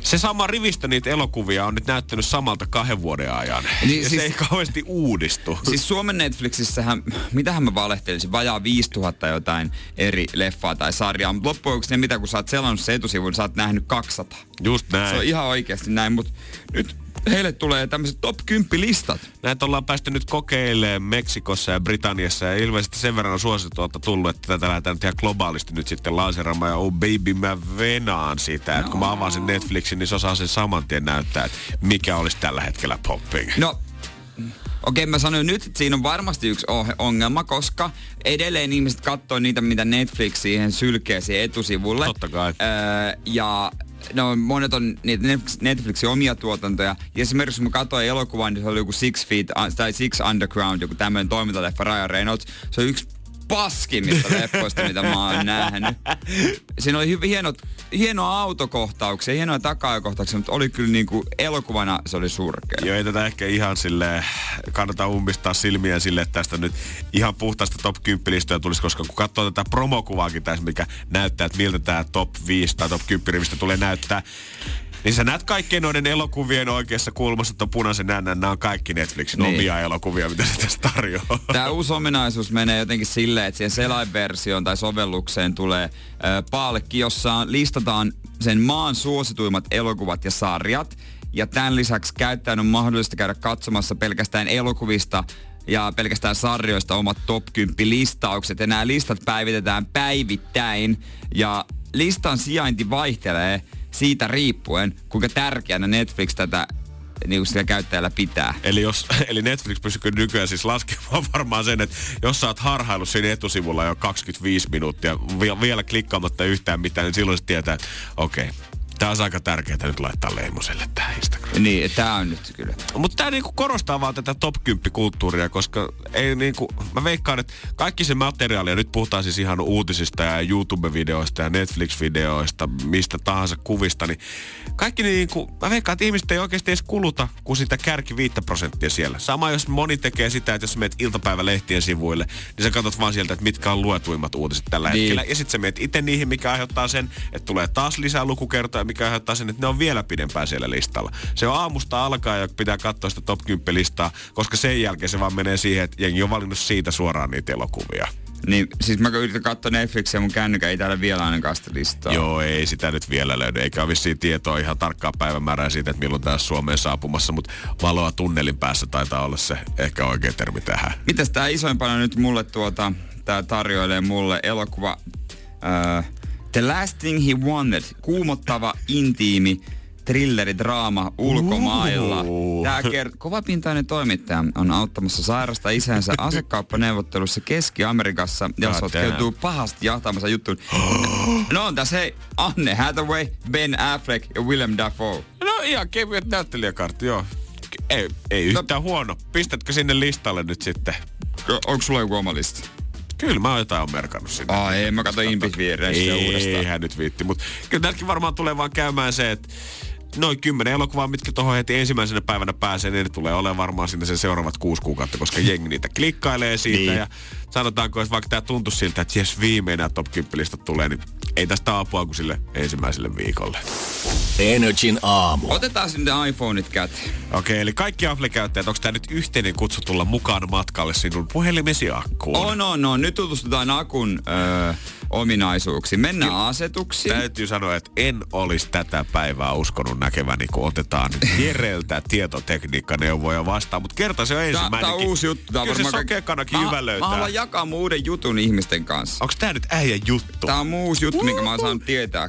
se sama rivistö niitä elokuvia on nyt näyttänyt samalta 2 vuoden ajan. Niin, ja siis, se ei kauheasti uudistu. Siis Suomen Netflixissähän, mitähän mä valehtelisin, vajaa 5000 jotain eri leffaa tai sarjaa, mutta loppujen ne mitä, kun sä oot selannut se etusivun, sä oot nähnyt 200. Just näin. Se on ihan oikeasti näin, mutta nyt heille tulee tämmöiset top 10 listat. Näitä ollaan päästy nyt kokeilemaan Meksikossa ja Britanniassa ja ilmeisesti sen verran on suosituutta tullut, että tätä lähdetään nyt ihan globaalisti nyt sitten lanseeraamaan ja oh baby mä venaan sitä, että kun mä avaan sen Netflixin, niin se osaa sen saman tien näyttää, että mikä olisi tällä hetkellä popping. No. Okei, mä sanoin nyt, että siinä on varmasti yksi ongelma, koska edelleen ihmiset katsoo niitä, mitä Netflix siihen sylkee siihen etusivulle. Totta kai. Ja no monet on niitä Netflixin omia tuotantoja. Ja esimerkiksi kun mä katsoin elokuvaa, niin se oli joku Six Underground, joku tämmöinen toimintaleffa Ryan Reynolds. Se on yksi paskimmista leppoista, mitä mä oon nähnyt. Siinä oli hienoa autokohtauksia, hienoja takajakohtauksia, mutta oli kyllä niinku elokuvana se oli surkea. Joo, ei tätä ehkä ihan silleen, kannata ummistaa silmiä silleen, että tästä nyt ihan puhtaista top 10-listoja tulisi, koska kun katsoo tätä promokuvaakin tässä, mikä näyttää, että miltä tää top 5 tai top 10-rivistä tulee näyttää, niin sä näet kaikkien noiden elokuvien oikeassa kulmassa, että on punaisen nään, nämä on kaikki Netflixin omia elokuvia, mitä se tässä tarjoaa. Tää uusi ominaisuus menee jotenkin silleen, että siihen selainversioon tai sovellukseen tulee palkki, jossa listataan sen maan suosituimmat elokuvat ja sarjat. Ja tämän lisäksi käyttäjän on mahdollista käydä katsomassa pelkästään elokuvista ja pelkästään sarjoista omat top 10 listaukset. Ja nämä listat päivitetään päivittäin ja listan sijainti vaihtelee siitä riippuen, kuinka tärkeänä Netflix tätä niin sitä käyttäjällä pitää. Eli Netflix pystyy nykyään siis laskemaan varmaan sen, että jos sä oot harhaillut siinä etusivulla jo 25 minuuttia, vielä klikkaamatta yhtään mitään, niin silloin se tietää, että okei. Tää on aika tärkeää nyt laittaa leimuselle tää Instagram. Niin, tää on nyt kyllä. Mutta tää niinku korostaa vaan tätä top 10-kulttuuria, koska ei niinku, mä veikkaan, että kaikki se materiaali, ja nyt puhutaan siis ihan uutisista ja YouTube-videoista ja Netflix-videoista, mistä tahansa kuvista, niin kaikki niinku, mä veikkaan, että ihmiset ei oikeasti edes kuluta, kun sitä kärki 5% siellä. Sama jos moni tekee sitä, että jos sä meet iltapäivälehtien sivuille, niin sä katsot vaan sieltä, että mitkä on luetuimmat uutiset tällä hetkellä. Ja sit sä meet itse niihin, mikä aiheuttaa sen, että tulee taas lisää lukukertoja, mikä aiheuttaa sen, että ne on vielä pidempään siellä listalla. Se on aamusta alkaa ja pitää katsoa sitä top 10 listaa, koska sen jälkeen se vaan menee siihen, että jengi on valinnut siitä suoraan niitä elokuvia. Niin, siis mä yritän katsoa Netflixiä, mun kännykkä ei täällä vielä ainakaan sitä listaa. Joo, ei sitä nyt vielä löydy, eikä ole vissiin tietoa ihan tarkkaa päivämäärää siitä, että milloin tää Suomeen saapumassa, mutta valoa tunnelin päässä taitaa olla se ehkä oikea termi tähän. Mitäs tää isoimpana nyt mulle tää tarjoilee mulle elokuva... The Last Thing He Wanted, kuumottava, intiimi, thrilleridraama ulkomailla. Tämä kovapintainen toimittaja on auttamassa sairasta isänsä asekauppaneuvottelussa Keski-Amerikassa, jossa joutuu pahasti jahtaamassa juttuun. No on tässä hei, Anne Hathaway, Ben Affleck ja Willem Dafoe. No ihan kevyet näyttelijäkartti, joo. Ei yhtään huono. Pistätkö sinne listalle nyt sitten? Onko sulla joku oma lista? Kyllä, mä jotain on merkannut sinne. Ei, mä katsoin Impis-viereissä uudestaan. Eihän nyt viitti, mutta kyllä tälläkin varmaan tulee vaan käymään se, että noin 10 elokuvaa, mitkä tuohon heti ensimmäisenä päivänä pääsee, niin ne tulee olemaan varmaan sinne sen seuraavat 6 kuukautta, koska jengi niitä klikkailee siitä. Niin. Ja sanotaanko, että vaikka tää tuntuu siltä, että jes viimein nää top 10-listat tulee, niin ei tästä apua kuin sille ensimmäiselle viikolle. Energin aamu. Otetaan sinne iPhoneit käteen. Okei, eli kaikki Apple-käyttäjät, onko tää nyt yhteinen kutsu tulla mukaan matkalle sinun puhelimesi akkuun? No. Nyt tutustutaan akun ominaisuuksiin. Mennään asetuksiin. Täytyy sanoa, että en olisi tätä päivää uskonut näkeväni, kun otetaan Jereltä tietotekniikkaneuvoja vastaan. Mutta kerta se on ensimmäinenkin. Tää on uusi juttu. Kyllä se sokeakanakin hyvä löytää. Mä haluan jakaa mun uuden jutun ihmisten kanssa. Onko tää nyt äijän juttu? Tää on uusi juttu, minkä mä oon saanut tietää.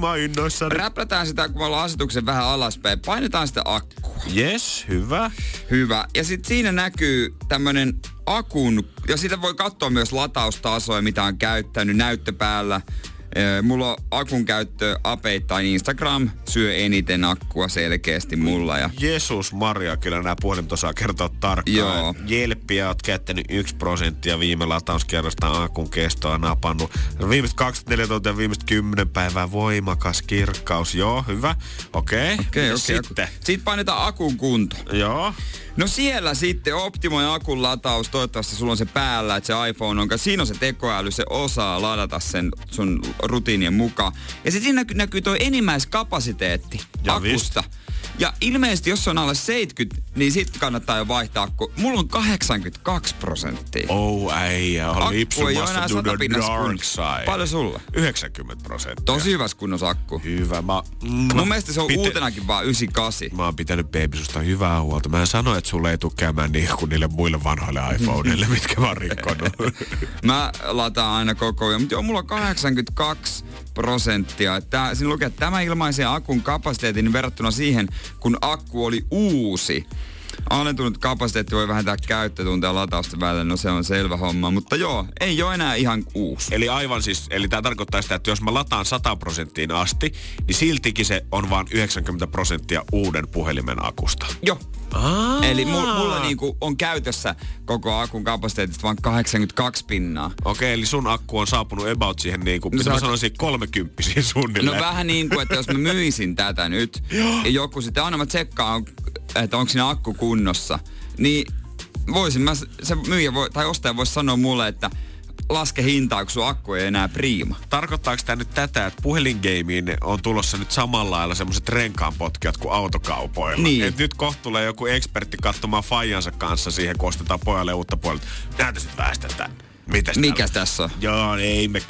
Mä innoissani. Räplätään sitä, kun me ollaan asetuksen vähän alaspäin. Painetaan sitä akkua. Yes, hyvä. Ja sit siinä näkyy tämmönen akun, ja siitä voi katsoa myös lataustasoja, mitä on käyttänyt näyttöpäällä. Mulla on akun käyttö apeittain. Instagram syö eniten akkua selkeästi mulla. Ja... Jeesus Maria, kyllä nämä puhelimet osaa kertoa tarkkaan. Joo. Jelppiä oot käyttänyt 1% viime latauskierrosta akun kestoa napannut. Viimeiset 24 tuntia, viimeiset 10 päivää voimakas kirkkaus. Joo, hyvä. Okei. Sitten? Sitten painetaan akun kunto. Joo. No siellä sitten optimoi akun lataus. Toivottavasti sulla on se päällä, että se iPhone on. Siinä on se tekoäly, se osaa ladata sen sun rutiinien mukaan. Ja sitten siinä näkyy toi enimmäiskapasiteetti ja akusta. Vist. Ja ilmeisesti jos on alle 70, niin sit kannattaa jo vaihtaa akku. Mulla on 82%. Oh äijä, oli lipsumassa to the dark side. Paljon sulla? 90%. Tosi hyvässä kunnossa akku. Hyvä. Mun mielestä se on uutenakin vaan 98. Mä oon pitänyt babysusta hyvää huolta. Mä en sano, että sulle ei tuu käymään niin kuin niille muille vanhoille iPhoneille, mitkä mä oon rikkonut. Mä lataan aina koko ajan, mutta joo, mulla on 82%. Siinä lukee, että tämä ilmaisee akun kapasiteetin verrattuna siihen, kun akku oli uusi. Alentunut kapasiteetti voi vähentää käyttötunteja latausten välillä, no se on selvä homma. Mutta joo, ei ole enää ihan uusi. Eli aivan siis, eli tää tarkoittaa sitä, että jos mä lataan 100% asti, niin siltikin se on vaan 90% uuden puhelimen akusta. Joo. Aa. Eli mulla niinku on käytössä koko akun kapasiteetista vaan 82%. Okei, eli sun akku on saapunut about siihen niinku, mitä mä sanoisin, 30 suunnilleen. No vähän niinku, että jos mä myisin tätä nyt, ja joku sitten aina mä tsekkaan, että onko siinä akku kunnossa, niin voisin mä, se myyjä voi, tai ostaja voisi sanoa mulle, että laske hintaa, kun sun akku ei enää priima. Tarkoittaako tämä nyt tätä, että puhelingeimiin on tulossa nyt samalla lailla semmoiset renkaanpotkijat kuin autokaupoilla? Niin. Et nyt kohta tulee joku ekspertti katsomaan faijansa kanssa siihen, kun ostetaan pojalle uutta puolelta. Näytä sit väestä tämän. Mikäs tässä on? Joo, ei me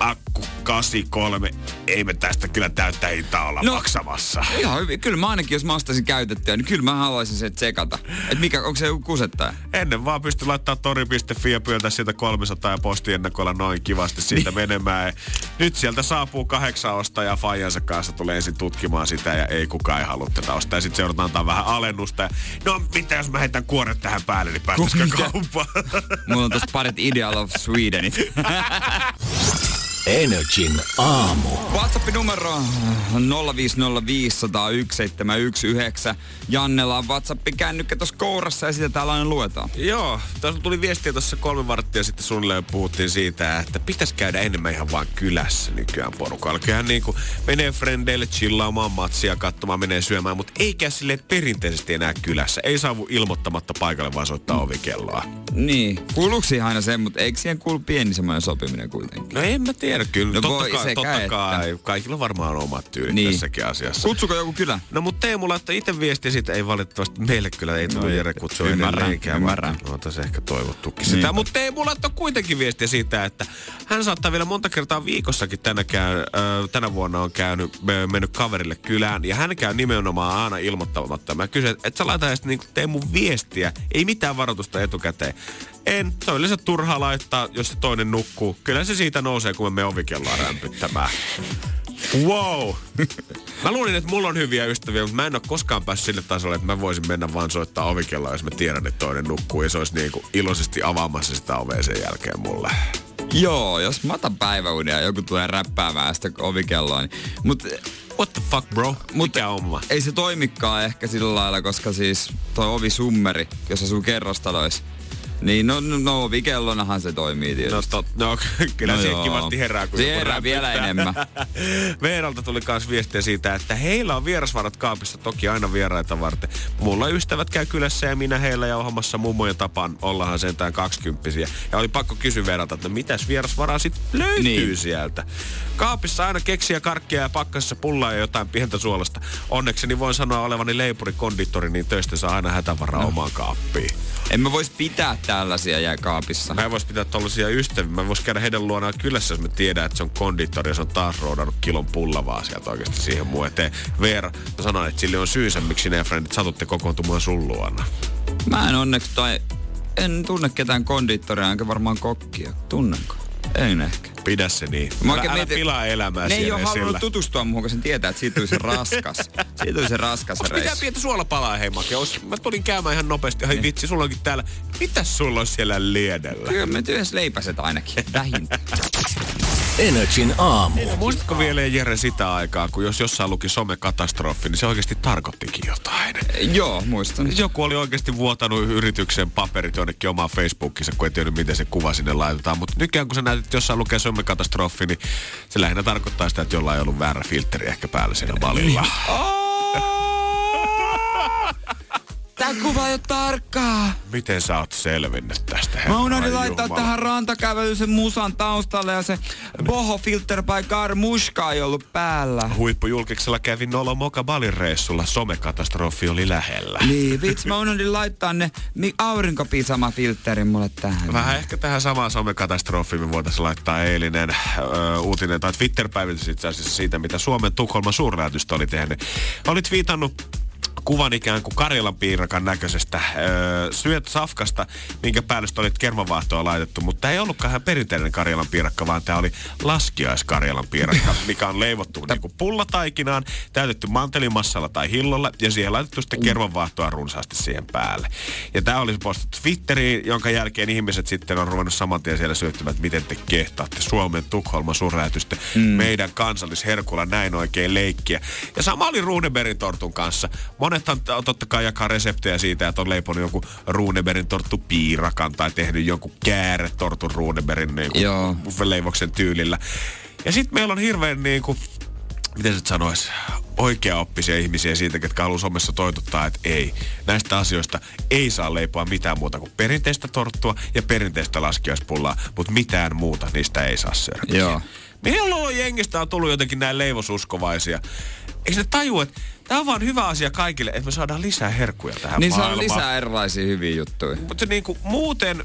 akku 83, ei me tästä kyllä täyttä hintaa olla maksamassa. Ihan hyvin. Kyllä mä ainakin, jos mä ostaisin käytettyä, niin kyllä mä haluaisin sen tsekata. Että mikä, onko se joku kusettaja? Ennen vaan pysty laittaa tori.fi ja pyytää sieltä 300 ja postiennakolla noin kivasti siitä menemään. Nyt sieltä saapuu 8 ostajaa faijansa kanssa, tulee ensin tutkimaan sitä ja ei kukaan ei halua tätä ostaa. Ja sitten seurataan vähän alennusta. Ja, no mitä jos mä heitän kuoret tähän päälle, niin päästäisikö kauppaan? Mulla on tossa parit Ideal of Swedenit. Energin aamu. WhatsApp-numero 050501719. Jannella on WhatsApp-kännykkä tuossa kourassa ja sitä täällä aina luetaan. Joo, tuossa tuli viestiä tuossa 3 varttia sitten suunnilleen puhuttiin siitä, että pitäisi käydä enemmän ihan vaan kylässä nykyään porukalla. Kyllähän niin kuin menee frendeille chillaamaan matsia, katsomaan, menee syömään, mutta ei käy silleen perinteisesti enää kylässä. Ei saavu ilmoittamatta paikalle, vaan soittaa ovikelloa. Niin, kuuluuko siihen aina sen, mutta eikö siihen kuulu pieni semmoinen sopiminen kuitenkin? No en mä tiedä, kyllä. No totta kai. Kaikilla on varmaan omat tyylit tässäkin asiassa. Kutsuko joku kylä? No mut Teemu laittoi itse viestiä siitä, ei valitettavasti meille kyllä ei tullut Jere kutsua. Ymmärrän. Oota se ehkä toivottukin sitä. Mut Teemu laittoi kuitenkin viestiä siitä, että hän saattaa vielä monta kertaa viikossakin tänä vuonna on käynyt, mennyt kaverille kylään. Ja hän käy nimenomaan aina ilmoittamatta. Mä kysyn, että sä laita edes niin Teemun viestiä. Ei mitään varoitusta etukäteen. En. Se on yleensä turhaa laittaa, jos se toinen nukkuu. Kyllä se siitä nousee, kun me menen ovikellaan rämpyttämään. Wow! Mä luulin, että mulla on hyviä ystäviä, mutta mä en ole koskaan päässyt sille tasolle, että mä voisin mennä vaan soittaa ovikellaan, jos mä tiedän, että toinen nukkuu. Ja se olisi niin kuin iloisesti avaamassa sitä ovea sen jälkeen mulle. Joo, jos mä otan päiväunia ja joku tulee räppäämään sitä ovikelloa, niin... What the fuck, bro? Mikä homma? Ei se toimikaan ehkä sillä lailla, koska siis toi ovisummeri, jos asuu kerrostaloissa, niin, no ovikellonahan se toimii tietysti. No kyllä no siihen kivasti herää. Kun se herää vielä enemmän. Veeralta tuli myös viestiä siitä, että heillä on vierasvarat kaapissa, toki aina vieraita varten. Mulla ystävät käy kylässä ja minä heillä jauhamassa mummojen tapaan. Ollaanhan sentään 20. Ja oli pakko kysyä Veeralta, että mitäs vierasvaraa sitten löytyy sieltä. Kaapissa aina keksiä, karkkia ja pakkassa pullaa ja jotain pientä suolasta. Onnekseni voin sanoa olevani leipurikonditori, niin töistä saa aina hätävaraa omaan kaappiin. En mä vois pitää tällaisia jääkaapissa. Mä en vois pitää tollaisia ystäviä. Mä vois käydä heidän luonaan kylässä, jos mä tiedän, että se on konditori ja se on taas roudannut kilon pullavaa sieltä oikeesti siihen muu eteen. Veera, mä sanon, että sille on syynsä, miksi ne frendit satutte kokoontumaan sun luona. Mä en onneksi en tunne ketään kondittoria, enkä varmaan kokkia. Tunnenko? En ehkä. Pidä se niin. Älä pilaa elämää siellä. Ne ei ole halunnut tutustua muuhun, kun sen tietää, että siitä oli se raskas. Siitä oli se raskas reissu. Onks mitään pientä suolapalaa, hei Maki? Mä tulin käymään ihan nopeasti. Ai vitsi, sulla onkin täällä. Mitäs sulla on siellä liedellä? Kyllä me yhdessä leipäset ainakin. Vähintään. Energin aamu. Muistatko vielä, Jere, sitä aikaa, kun jos jossain luki somekatastrofi, niin se oikeasti tarkoittikin jotain? Joo, muistan. Joku oli oikeasti vuotanut yrityksen paperit jonnekin omaan Facebookinsa, kun ei tiedä, miten se kuva sinne laitetaan. Mutta nykyään, kun sä näytät, että jossain lukee somekatastrofi, niin se lähinnä tarkoittaa sitä, että jollain ei ollut väärä filtteri ehkä päällä siinä valilla. Tää kuva ei oo tarkkaa. Miten sä oot selvinnyt tästä? Mä unohdin laittaa tähän rantakävely sen musan taustalle ja se Boho Filter by Garmushka ei ollut päällä. Huippujulkiksella kävi Nolo Moka Balin reissulla. Somekatastrofi oli lähellä. Niin, vitsi, mä unohdin laittaa ne aurinkopisama-filterin mulle tähän. Vähän ehkä tähän samaan somekatastrofiin me voitaisiin laittaa eilinen uutinen tai Twitter-päivitys itse asiassa siitä, mitä Suomen Tukholman suurlähetystä oli tehnyt. Oli twiitannut kuvan ikään kuin Karjalan piirakan näköisestä syöt safkasta, minkä päällystä oli kermavaahtoa laitettu, mutta tämä ei ollutkaan ihan perinteinen Karjalan piirakka, vaan tämä oli laskiaiskarjalan piirakka, mikä on leivottu niin kuin pullataikinaan, täytetty mantelimassalla tai hillolla, ja siihen laitettu sitten kermavaahtoa runsaasti siihen päälle. Ja tämä oli postattu Twitteriin, jonka jälkeen ihmiset sitten on ruvennut saman tien siellä syöttymään, että miten te kehtaatte Suomen Tukholman suurlähetystä meidän kansallisherkulla näin oikein leikkiä. Ja sama oli Runebergin tortun kanssa. Monethan totta kai jakaa reseptejä siitä, että on leiponut jonkun Runebergin torttu piirakan tai tehnyt jonkun kääretortun Runebergin leivoksen tyylillä. Ja sit meillä on hirveän niinku, miten se sanois, oikeaoppisia ihmisiä siitä, ketkä haluaa somessa toituttaa, että ei. Näistä asioista ei saa leipoa mitään muuta kuin perinteistä torttua ja perinteistä laskiaispullaa, mutta mitään muuta niistä ei saa syödä. Joo. Milloin jengistä on tullut jotenkin näin leivosuskovaisia? Eikö ne tajua, että tämä on vaan hyvä asia kaikille, että me saadaan lisää herkkuja tähän niin maailmaan. Niin, saa lisää erilaisia hyviä juttuja. Mutta niinku, muuten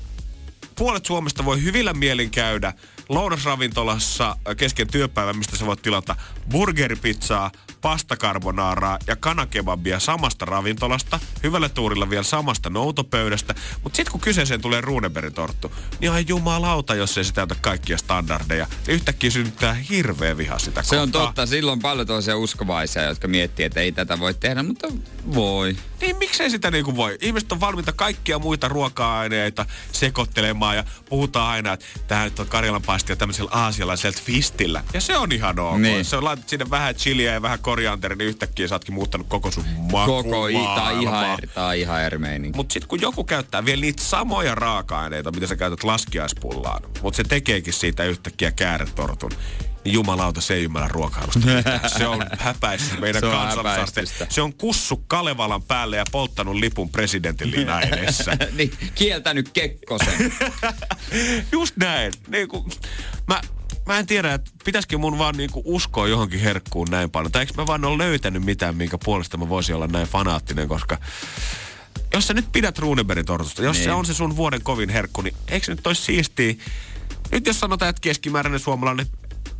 puolet Suomesta voi hyvillä mielin käydä lounasravintolassa kesken työpäivän, mistä sä voit tilata burgeripizzaa, pastakarbonaaraa ja kanakebabia samasta ravintolasta, hyvällä tuurilla vielä samasta noutopöydästä, mutta sitten kun kyseeseen tulee Runeberg-torttu, niin ihan jumalauta, jos ei se täytä kaikkia standardeja. Yhtäkkiä synnyttää hirveä viha sitä kohtaa. Se on totta, silloin paljon toisia uskovaisia, jotka miettii, että ei tätä voi tehdä, mutta voi. Niin miksei sitä niin kuin voi? Ihmiset on valmiita kaikkia muita ruoka-aineita sekoittelemaan ja puhutaan aina, että tämähän nyt on karjalanpaistia tämmöisellä aasialaiselta twistillä. Ja se on ihan ok. Niin. Se on laitettu sinne vähän chiliä ja vähän korianteri, niin yhtäkkiä sä ootkin muuttanut koko sun makumaailmaa. Tää on ihan eri meininki. Mut sit kun joku käyttää vielä niitä samoja raaka-aineita, mitä sä käytät laskiaispullaan, mut se tekeekin siitä yhtäkkiä kääretortun, niin jumalauta, se ei ymmärrä ruokailusta. Se on häpäissyt meidän kansallisarteen. Se on kussu Kalevalan päälle ja polttanut lipun presidentin linnan edessä. Niin, kieltänyt Kekkosen. Just näin. Niin kun, mä en tiedä, että pitäisikö mun vaan niinku uskoa johonkin herkkuun näin paljon. Tai eikö mä vaan ole löytänyt mitään, minkä puolesta mä voisin olla näin fanaattinen, koska jos sä nyt pidät Runebergin tortusta, jos niin, se on se sun vuoden kovin herkku, niin eikö se nyt olisi siistiä? Nyt jos sanotaan, että keskimääräinen suomalainen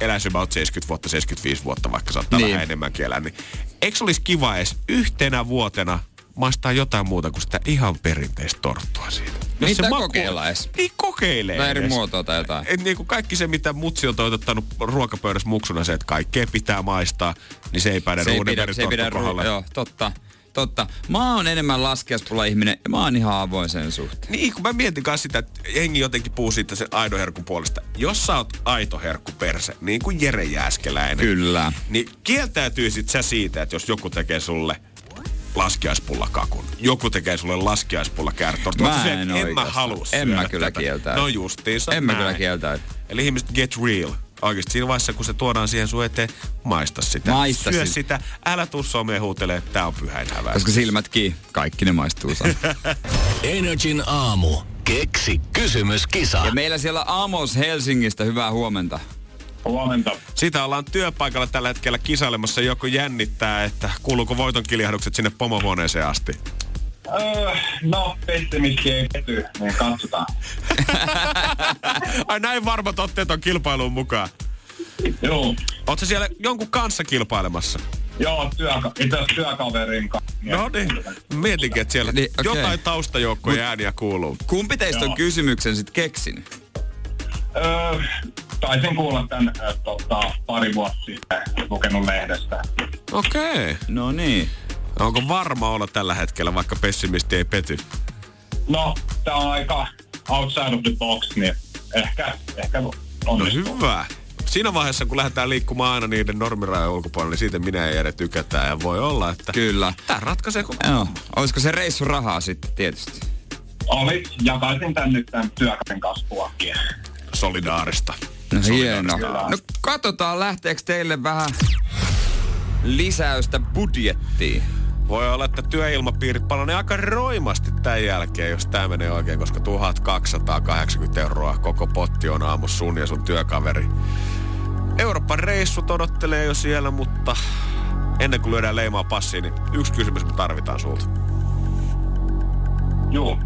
eläisi about 70 vuotta, 75 vuotta, vaikka saattaa niin vähän enemmänkin elää, niin eikö olisi kiva edes yhtenä vuotena maistaa jotain muuta kuin sitä ihan perinteistä torttua siitä? Mitä kokeilla edes? Niin kokeilee edes. Eri muotoa tai jotain. Et niin kuin kaikki se, mitä mutsi on toitottanut ruokapöydässä muksuna, se, että kaikkea pitää maistaa, niin se ei päde Runebergin kohdalle. Joo, totta. Mä oon enemmän laskiaispulla ihminen ja mä oon ihan avoin sen suhteen. Niin, kun mä mietin kanssa sitä, että jengi jotenkin puhuu siitä sen aidon herkun puolesta. Jos sä oot aito herkku perse, niin kuin Jere Jääskeläinen. Kyllä. Niin kieltäytyy sit sä siitä, että jos joku tekee sulle laskiaispullakakun, joku tekee sulle laskiaispullakääretortun. Mä en oikeastaan. En mä halua syödä. En mä kyllä kieltää. No justiinsa. En mä kyllä kieltää. Eli ihmiset, get real. Oikeasti siinä vaiheessa, kun se tuodaan siihen sun eteen, maista sitä. Syö sitä. Älä tuu someen huutelee, että tää on pyhäinhävää. Koska silmätkin, kaikki ne maistuu saman. Energin aamu. Keksi kysymyskisa. Ja meillä siellä Amos Helsingistä. Hyvää huomenta. Huomenta. Sitä ollaan työpaikalla tällä hetkellä kisailemassa. Joku jännittää, että kuuluuko voiton kiljahdukset sinne pomohuoneeseen asti? No, pessimisti ei pety, niin katsotaan. Ai näin varmat otteet on kilpailuun mukaan. Joo. Oot sä siellä jonkun kanssa kilpailemassa? Joo, työkaverin kanssa. No niin, mietinkin, että siellä jotain taustajoukkoja ääniä kuuluu. Kumpi teistä on kysymyksen sit keksin? Taisin kuulla tän pari vuotta sitten lukenut lehdestä. Okei. No niin. Onko varma olla tällä hetkellä, vaikka pessimisti ei pety? No, tää on aika outside of the box, niin ehkä on. No hyvä. siinä vaiheessa, kun lähdetään liikkumaan aina niiden normirajojen ulkopuolelle, niin siitä minä ei edes tykätään. Ja voi olla, että kyllä. Tämä ratkaisee koko ajan. Olisiko se reissu rahaa sitten tietysti? Oli. Jakaisin tän nyt tämän työkauden kasvuakin. Solidaarista. No hienoa. No katsotaan, lähteekö teille vähän lisäystä budjettiin. Voi olla, että työilmapiirit palanee aika roimasti tämän jälkeen, jos tämä menee oikein, koska 1 280 € koko potti on aamu sun ja sun työkaveri. Euroopan reissut odottelee jo siellä, mutta ennen kuin lyödään leimaa passiin, niin yksi kysymys me tarvitaan sulta. Joo.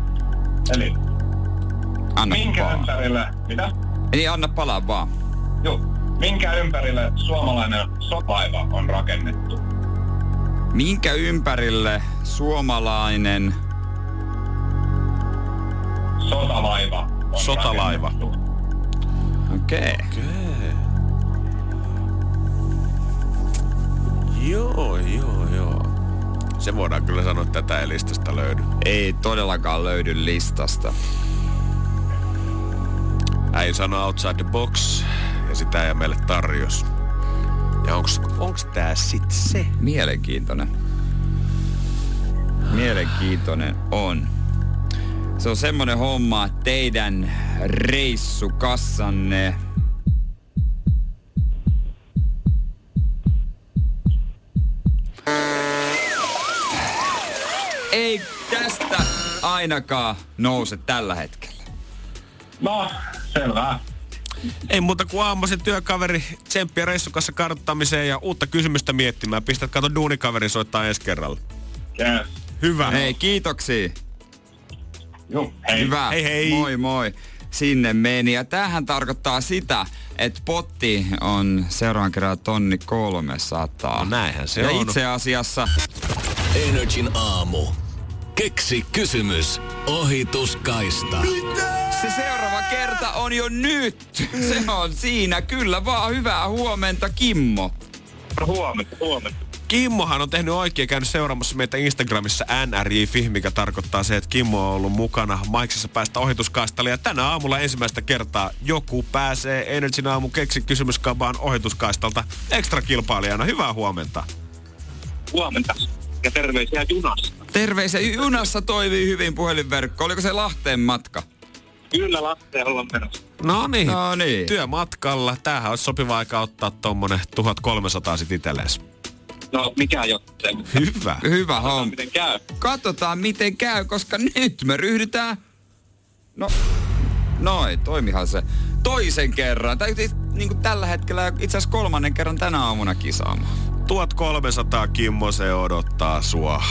Eli anna minkä palaa. Ympärillä? Mitä? Ei anna palaa vaan. Joo. Minkä ympärille suomalainen sotalaiva on rakennettu? Minkä ympärille suomalainen sotalaiva on rakennettu? Okei. Okay. Joo. Se voidaan kyllä sanoa, että tätä ei listasta löydy. Ei todellakaan löydy listasta. Äijä sanoi outside the box ja sitä ei meille tarjos. Ja onks tää sit se? Mielenkiintoinen on. Se on semmonen homma teidän reissukassanne. Ei tästä ainakaan nouse tällä hetkellä. No, selvä. Ei muuta kuin aamuisen työkaveri tsemppiä reissukassa kartoittamiseen ja uutta kysymystä miettimään. Pistät kato duunikaveri soittaa ensi kerralla. Yes. Hyvä. Hei, kiitoksia. Joo, hei. Hyvä. Hei hei. Moi moi. Sinne meni. Ja tämähän tarkoittaa sitä, että potti on seuraavan kerran 1,3 000. No näinhän se ja on. Ja itse asiassa... Energin aamu. Keksi kysymys. Ohituskaista. Mitä? Se seuraava kerta on jo nyt. Se on siinä. Kyllä vaan. Hyvää huomenta, Kimmo. Huomenta. Kimmohan on tehnyt oikein, käynyt seuraamassa meitä Instagramissa nri.fi, mikä tarkoittaa se, että Kimmo on ollut mukana Maiksessa päästä ohituskaistalle. Ja tänä aamulla ensimmäistä kertaa joku pääsee Energin aamun keksi kysymyskabaan ohituskaistalta ekstrakilpailijana. Hyvää huomenta. Huomenta. Ja terveisiä junassa. Terveisiä junassa, toimii hyvin puhelinverkko. Oliko se Lahteen matka? Kyllä, Lahteen ollaan menossa. No niin. Työmatkalla. Tämähän olisi sopiva aika ottaa tommonen 1,300 sit itelles. No, mikä jotte. Hyvä homma. Katsotaan miten käy, koska nyt me ryhdytään. No, noin, toimihan se. Toisen kerran. Tai niinku tällä hetkellä itse asiassa 3. kerran tänä aamuna kisaamaan. 1,300 Kimmo, se odottaa sua.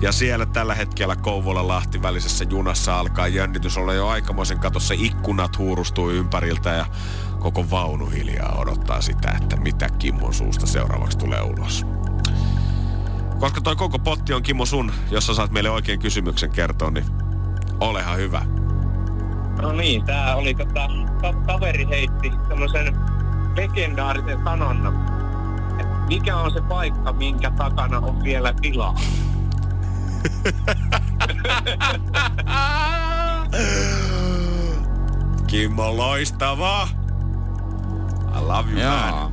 Ja siellä tällä hetkellä Kouvola-Lahti välisessä junassa alkaa jännitys olla jo aikamoisen katossa. Ikkunat huurustuu ympäriltä ja koko vaunu hiljaa odottaa sitä, että mitä Kimmon suusta seuraavaksi tulee ulos. Koska toi koko potti on Kimmo sun, jos sä saat meille oikein kysymyksen kertoa, niin olehan hyvä. No niin, tää oli kaveri heitti semmoisen legendaarisen sanonnan. Mikä on se paikka, minkä takana on vielä tilaa? Kimmo, loistava! I love you, man.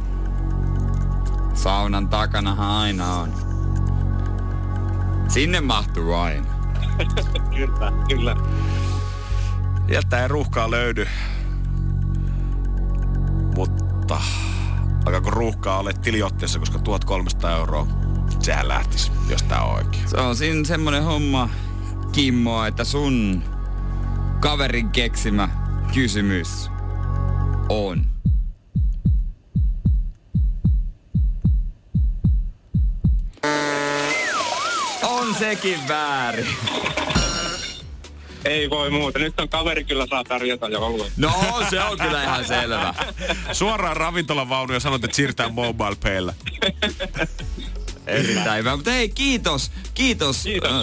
Saunan takanahan aina on. Sinne mahtuu aina. Kyllä. Sieltä ei ruuhkaa löydy. Mutta... alkaako ruuhkaa ole tiliotteessa, koska 1,300 €, sehän lähtisi, jos tää on oikein. Se on siinä semmonen homma, Kimmo, että sun kaverin keksimä kysymys on. On sekin väärin. Ei voi muuta. Nyt on kaveri kyllä saa tarjota jo oluen. No, se on kyllä ihan selvä. Suoraan ravintolavaunuun ja sanot, että siirtään MobilePaylla. Erittäin hyvä. Mutta hei, kiitos.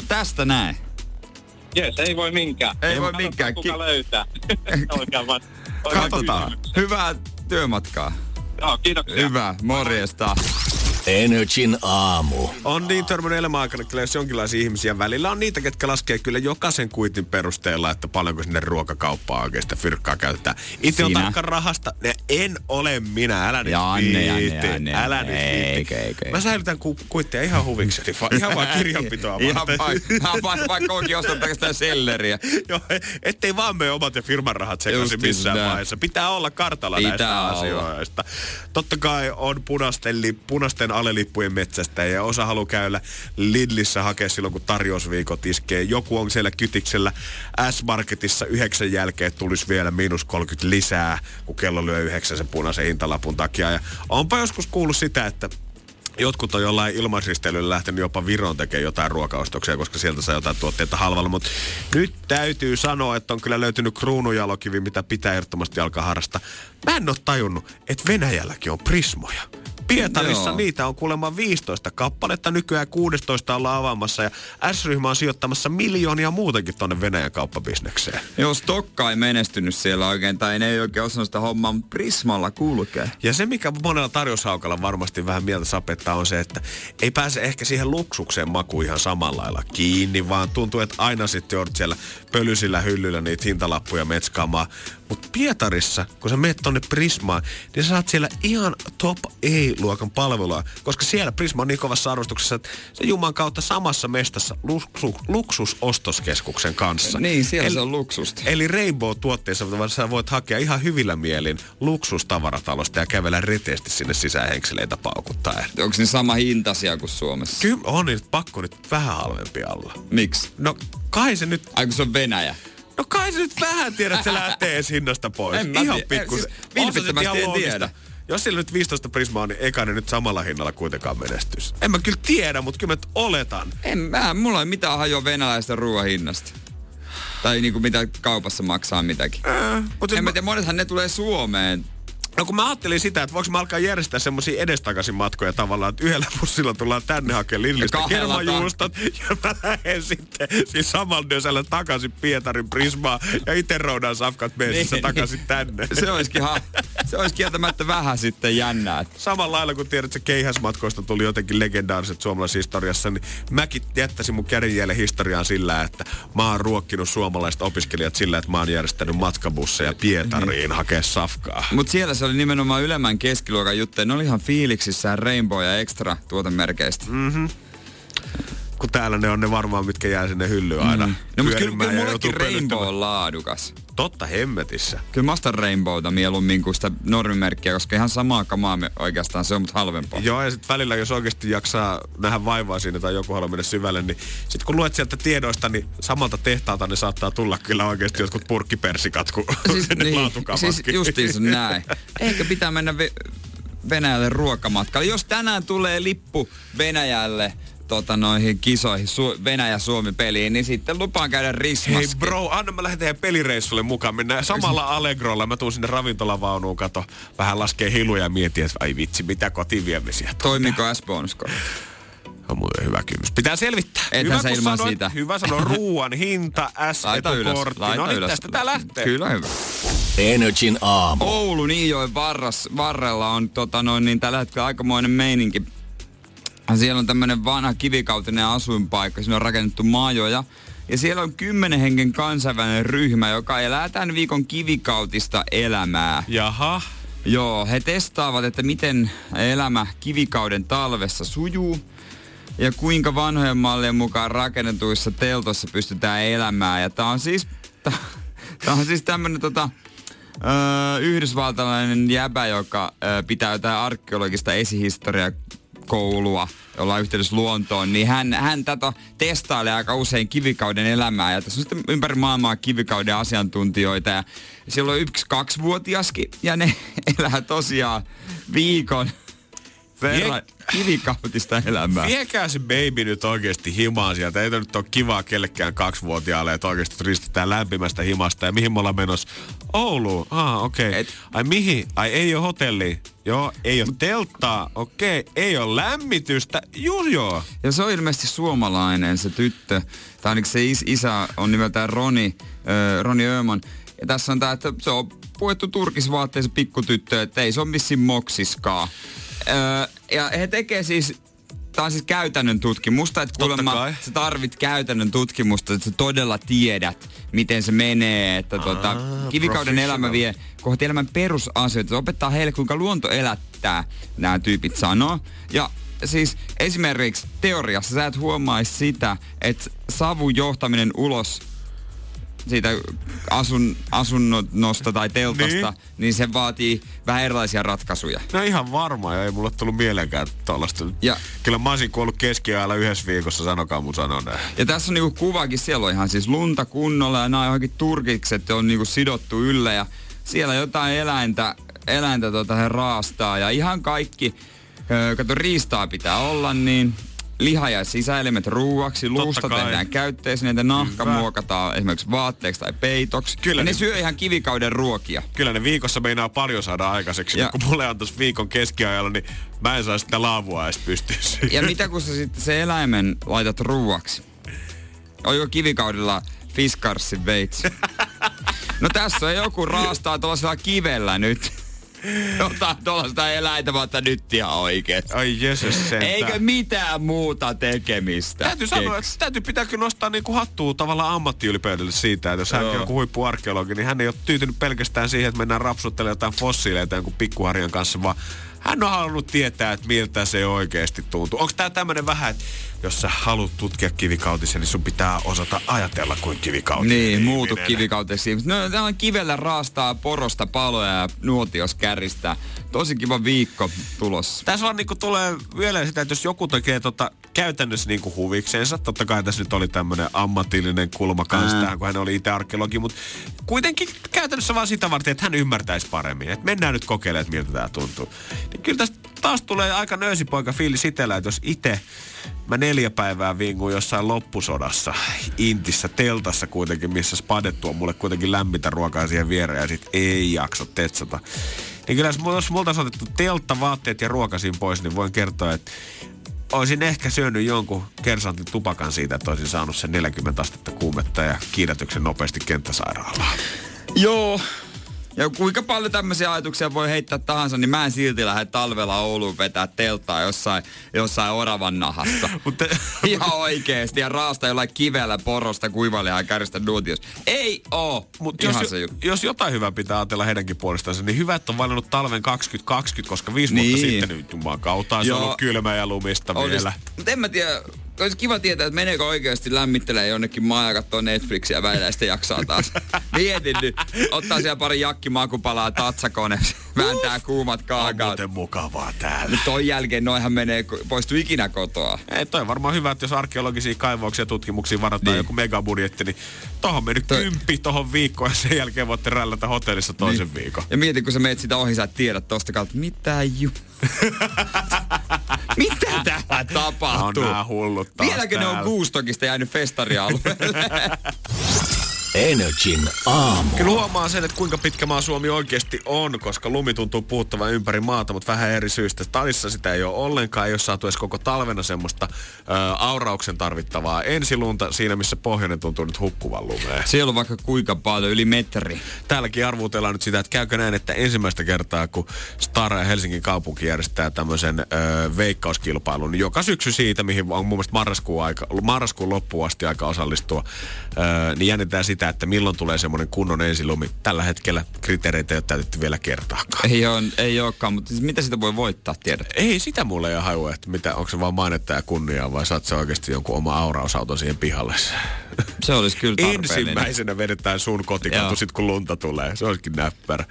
Tästä näin. Jes, ei voi minkään. Ei voi minkään. Kuka löytää. Katsotaan. Hyvää työmatkaa. Joo, kiitoksia. Hyvä, morjesta. Energin aamu. On niin törmännyt elämäaikana, kyllä jos jonkinlaisia ihmisiä välillä on niitä, ketkä laskee kyllä jokaisen kuitin perusteella, että paljonko sinne ruokakauppaan oikeastaan fyrkkaa käytetään. Itse on tarkkaan rahasta, en ole minä, älä nyt viitti, älä nyt viitti. Mä säilytän kuitteja ihan huvikseni, ihan vaan kirjanpitoa. Ihan vaikka onkin ostan pelkästään selleriä. Joo, ettei vaan mene omat ja firman rahat sekaisin missään vaiheessa. Pitää olla kartalla näistä asioista. Totta kai on punaisten alelippujen metsästä ja osa haluaa käydä Lidlissä hakea silloin, kun tarjousviikot iskee. Joku on siellä kytiksellä S-Marketissa 9 jälkeen tulisi vielä -30 lisää, kun kello lyö 9 sen punaisen hintalapun takia. Ja onpa joskus kuullut sitä, että jotkut on jollain ilmaisristeilyllä lähtenyt jopa Viroon tekemään jotain ruokaostoksia, koska sieltä saa jotain tuotteita halvalla. Mutta nyt täytyy sanoa, että on kyllä löytynyt kruununjalokivi, mitä pitää ehdottomasti alkaa harrastaa. Mä en ole tajunnut, että Venäjälläkin on prismoja. Pietarissa niitä on kuulemma 15 kappaletta, nykyään 16 ollaan avaamassa ja S-ryhmä on sijoittamassa miljoonia muutenkin tonne Venäjän kauppabisnekseen. Joo, Stokka ei menestynyt siellä oikein tai ne ei oikein osannut sitä hommaa, mutta Prismalla kulkee. Ja se mikä monella tarjoushaukalla varmasti vähän mieltä sapettaa on se, että ei pääse ehkä siihen luksukseen makuun ihan samalla lailla kiinni, vaan tuntuu, että aina sitten joudut siellä pölyisillä hyllyillä niitä hintalappuja metskaamaan. Mutta Pietarissa, kun sä menet tonne Prismaan, niin sä saat siellä ihan top A-luokan palvelua. Koska siellä Prisma on niin kovassa arvostuksessa, että se juman kautta samassa mestassa luksusostoskeskuksen kanssa. Niin, siellä se on luksusta. Eli Rainbow-tuotteissa vaan sä voit hakea ihan hyvillä mielin luksustavaratalosta ja kävellä reteesti sinne sisäänhenkseleitä paukuttaa. Onko ne sama hintaisia kuin Suomessa? Kyllä on niitä pakko nyt vähän halvempia olla. Miksi? No kai se nyt... Ai kun se on Venäjä. No kai sä nyt vähän tiedät, että se lähtee edes hinnasta pois. Ihan pikkusen. Vilpittömästi en tiedä. Jos sillä nyt 15 prismaa on, niin eikä ne nyt samalla hinnalla kuitenkaan menestys. En mä kyllä tiedä, mutta kyllä mä oletan. Mulla ei mitään hajoa venäläistä ruoan hinnasta. Tai niinku mitä kaupassa maksaa mitäkin. Mä tiedä, monethan ne tulee Suomeen. No kun mä ajattelin sitä, että voiko mä alkaa järjestää semmosia edestakaisin matkoja tavallaan, että yhdellä bussilla tullaan tänne hakemaan Lillistä kermajuustat ja mä lähden sitten siis samalla dösällä takaisin Pietarin Prismaan ja ite roudaan safkat messissä takaisin tänne. Se olisikin kieltämättä vähän sitten jännää. Samalla lailla kun tiedät, että se keihäsmatkoista tuli jotenkin legendaariset suomalaisessa historiassa, niin mäkin jättäisin mun kärjelle historiaan sillä, että mä oon ruokkinut suomalaiset opiskelijat sillä, että mä oon järjestänyt matkabusseja Pietariin hakea safkaa. Mut siellä se oli nimenomaan ylemmän keskiluokan juttuja. Ne oli ihan fiiliksissään Rainbow ja Extra tuotemerkeistä. Mm-hmm. Kun täällä ne on ne varmaan, mitkä jää sinne hyllyyn aina. No mutta kyllä mullekin Rainbow on laadukas. Totta hemmetissä. Kyllä mä ostan Rainbowta mieluummin kuin sitä normimerkkiä, koska ihan samaa kamaa oikeastaan se on, mutta halvempaa. Joo, ja sit välillä jos oikeasti jaksaa nähdä vaivaa siinä tai joku haluaa mennä syvälle, niin sit kun luet sieltä tiedoista, niin samalta tehtaalta ne saattaa tulla kyllä oikeasti jotkut purkkipersikat kuin siis, niin, laatukamatkin. Siis justiinsa näin. Ehkä pitää mennä Venäjälle ruokamatkalle. Jos tänään tulee lippu Venäjälle... noihin kisoihin, Venäjä-Suomi-peliin, niin sitten lupaan käydä rismaskin. Hei bro, anna mä lähden tehdä pelireissulle mukaan. Mennään samalla Allegrolla. Mä tuun sinne ravintolavaunuun, kato. Vähän laskee hiluja ja mietin, että ai vitsi, mitä kotiin viemisiä. Toimiko S-bonuskortti? On muuten hyvä kysymys. Pitää selvittää. Ethän se ilman siitä. Hyvä sanoa ruuan hinta, S-kortti. No niin, tästä tää lähtee. Kyllä hyvä. Energin aamu. Oulun Iijoen varrella on tällä hetkellä aikamoinen meininki. Siellä on tämmöinen vanha kivikautinen asuinpaikka, siinä on rakennettu maajoja. Ja siellä on 10 hengen kansainvälinen ryhmä, joka elää tämän viikon kivikautista elämää. Jaha. Joo, he testaavat, että miten elämä kivikauden talvessa sujuu. Ja kuinka vanhojen mallien mukaan rakennetuissa teltoissa pystytään elämään. Ja tää on siis tämmöinen yhdysvaltalainen jäbä, joka pitää jotain arkeologista esihistoriaa. Koulua, jolla on yhteydessä luontoon, niin hän testailee aika usein kivikauden elämää. Ja tässä on sitten ympäri maailmaa kivikauden asiantuntijoita. Ja siellä on 1-2-vuotiaskin, ja ne elää tosiaan viikon verran kivikautista elämää. Viekää se baby nyt oikeasti himaan sieltä. Ei tämä nyt ole kivaa kellekään 2-vuotiaalle, että oikeasti ristetään lämpimästä himasta. Ja mihin me ollaan menossa? Ouluun. Ah, okei. Okay. Ai mihin? Ai ei ole hotelli. Joo, ei ole telttaa, okei, ei ole lämmitystä, joo. Ja se on ilmeisesti suomalainen se tyttö, tai ainakin se isä on nimeltään Roni Öman. Ja tässä on tää, että se on puettu turkisvaatteessa pikkutyttö, että ei se ole missin moksiskaa. Ja he tekee siis... Tämä on siis käytännön tutkimusta, että kuulemma sä tarvit käytännön tutkimusta, että sä todella tiedät, miten se menee. Että kivikauden elämä vie kohti elämän perusasioita. Se opettaa heille, kuinka luonto elättää, nämä tyypit sanoo. Ja siis esimerkiksi teoriassa sä et huomaisi sitä, että savun johtaminen ulos siitä asunnosta tai teltasta, niin se vaatii vähän erilaisia ratkaisuja. No ihan varmaan, ja ei mulle tullut mieleenkään tällaista. Kyllä mä olisin kuollut keskiajalla yhdessä viikossa, sanokaa mun sanoneen. Ja tässä on niinku kuvakin, siellä on ihan siis lunta kunnolla, ja nämä johonkin turkikset on niinku sidottu yllä, ja siellä jotain eläintä he raastaa, ja ihan kaikki, kato riistaa pitää olla, niin... Liha ja sisäelimet ruuaksi, luusta tehdään käytteisineitä, nahka muokataan esimerkiksi vaatteeksi tai peitoksi. Kyllä ne syö ihan kivikauden ruokia. Kyllä ne viikossa meinaa paljon saada aikaiseksi. Ja kun mulle antaisi viikon keskiajalla, niin mä en saa sitä laavua edes pystyisi. Ja mitä kun sä sitten se eläimen laitat ruuaksi? Oliko kivikaudella Fiskarsin veitsi? No tässä joku raastaa tuollaisella kivellä nyt. Jotain tuollaista eläintä, mutta nyt ihan oikeesti. Ai Jeesus sentään. Eikö mitään muuta tekemistä? Täytyy sanoa, että täytyy pitää kyllä nostaa niinku hattua tavallaan ammattiylpeydelle siitä, että jos hän on joku huippuarkeologi, niin hän ei ole tyytynyt pelkästään siihen, että mennään rapsuttelemaan jotain fossiileita jonkun pikkuharjan kanssa, vaan hän on halunnut tietää, että miltä se oikeesti tuntuu. Onko tää tämmönen vähän, että jos sä haluat tutkia kivikautisen, niin sun pitää osata ajatella kuin kivikautinen. Niin, muutu kivikauteksi. No täällä kivellä raastaa porosta paloja ja nuotios käristää. Tosi kiva viikko tulossa. Tässä vaan niinku tulee vielä sitä, että jos joku tekee käytännössä niinku huviksensa. Totta kai tässä nyt oli tämmönen ammatillinen kulma kanssa tähän, kun hän oli itse arkeologi. Mutta kuitenkin käytännössä vaan sitä varten, että hän ymmärtäisi paremmin. Että mennään nyt kokeilemaan, että miltä tää tuntuu. Niin kyllä tästä taas tulee aika nöysipoika fiilis itsellä, että jos itse... Mä 4 päivää vinkuin jossain loppusodassa, Intissä, teltassa kuitenkin, missä spadettu on mulle kuitenkin lämmintä ruokaa siihen viereen ja sit ei jaksa tetsata. Niin kyllä jos multa olisi otettu teltta, vaatteet ja ruoka siinä pois, niin voin kertoa, että olisin ehkä syönyt jonkun kersantin tupakan siitä, että olisin saanut sen 40 astetta kuumetta ja kiidätyksen nopeasti kenttäsairaalaan. Joo. Ja kuinka paljon tämmöisiä ajatuksia voi heittää tahansa, niin mä en silti lähde talvella Ouluun vetää telttaa jossain oravan nahassa. Ihan oikeesti. Ja raasta jollain kivellä porosta kuivalia ja käristä nuotiossa. Ei oo! Mut jos jotain hyvää pitää ajatella heidänkin puolestansa, niin hyvät on valinnut talven 2020, koska 5 vuotta sitten nyt jumaan kautta on ollut kylmää ja lumista vielä. Mut en mä tiedä. Olisi kiva tietää, että meneekö oikeasti lämmittelee jonnekin maa ja kattoo Netflixiä välillä ja sitten jaksaa taas. Mietin nyt. Ottaa siellä pari jakkimakupalaa tatsakone, vääntää kuumat kaakaat. On muuten mukavaa täällä. Nyt ton jälkeen noihan menee, poistuu ikinä kotoa. Ei, toi on varmaan hyvä, että jos arkeologisia kaivauksia ja tutkimuksia varataan joku megabudjetti, niin tohon mennyt 10 tohon viikkoon ja sen jälkeen voitte rällätä hotellissa toisen viikon. Ja mietin, kun sä meet sitä ohi, sä et tiedä tosta kautta, mitä täällä tapahtuu? On nää hullut taas. Vieläkö ne on Guustokista jäänyt festarialueelle? Energin aamu. Kyllä huomaa sen, että kuinka pitkä maa Suomi oikeasti on, koska lumi tuntuu puhuttavan ympäri maata, mutta vähän eri syystä. Talissa sitä ei ole ollenkaan, ei ole saatu edes koko talvena semmoista aurauksen tarvittavaa ensilunta siinä, missä pohjoinen tuntuu nyt hukkuvan lumeen. Siellä on vaikka kuinka paljon, yli metri. Täälläkin arvuutellaan nyt sitä, että käykö näin, että ensimmäistä kertaa, kun Star ja Helsingin kaupunki järjestää tämmöisen veikkauskilpailun, joka syksy siitä, mihin on mun mielestä marraskuun loppuun asti aika osallistua, niin jännittää sitä, että milloin tulee semmoinen kunnon ensilumi. Tällä hetkellä kriteereitä ei ole täytetty vielä kertaakaan. Ei olekaan, mutta siis mitä sitä voi voittaa, tiedät? Ei, sitä mulle ei hajua, että mitä, onko se vaan mainetta ja kunniaa vai saat sä oikeasti jonkun oma aurausauton siihen pihalle? Se olisi kyllä tarpeellinen. Ensimmäisenä vedetään sun kotikatu sit kun lunta tulee. Se olisikin näppärä.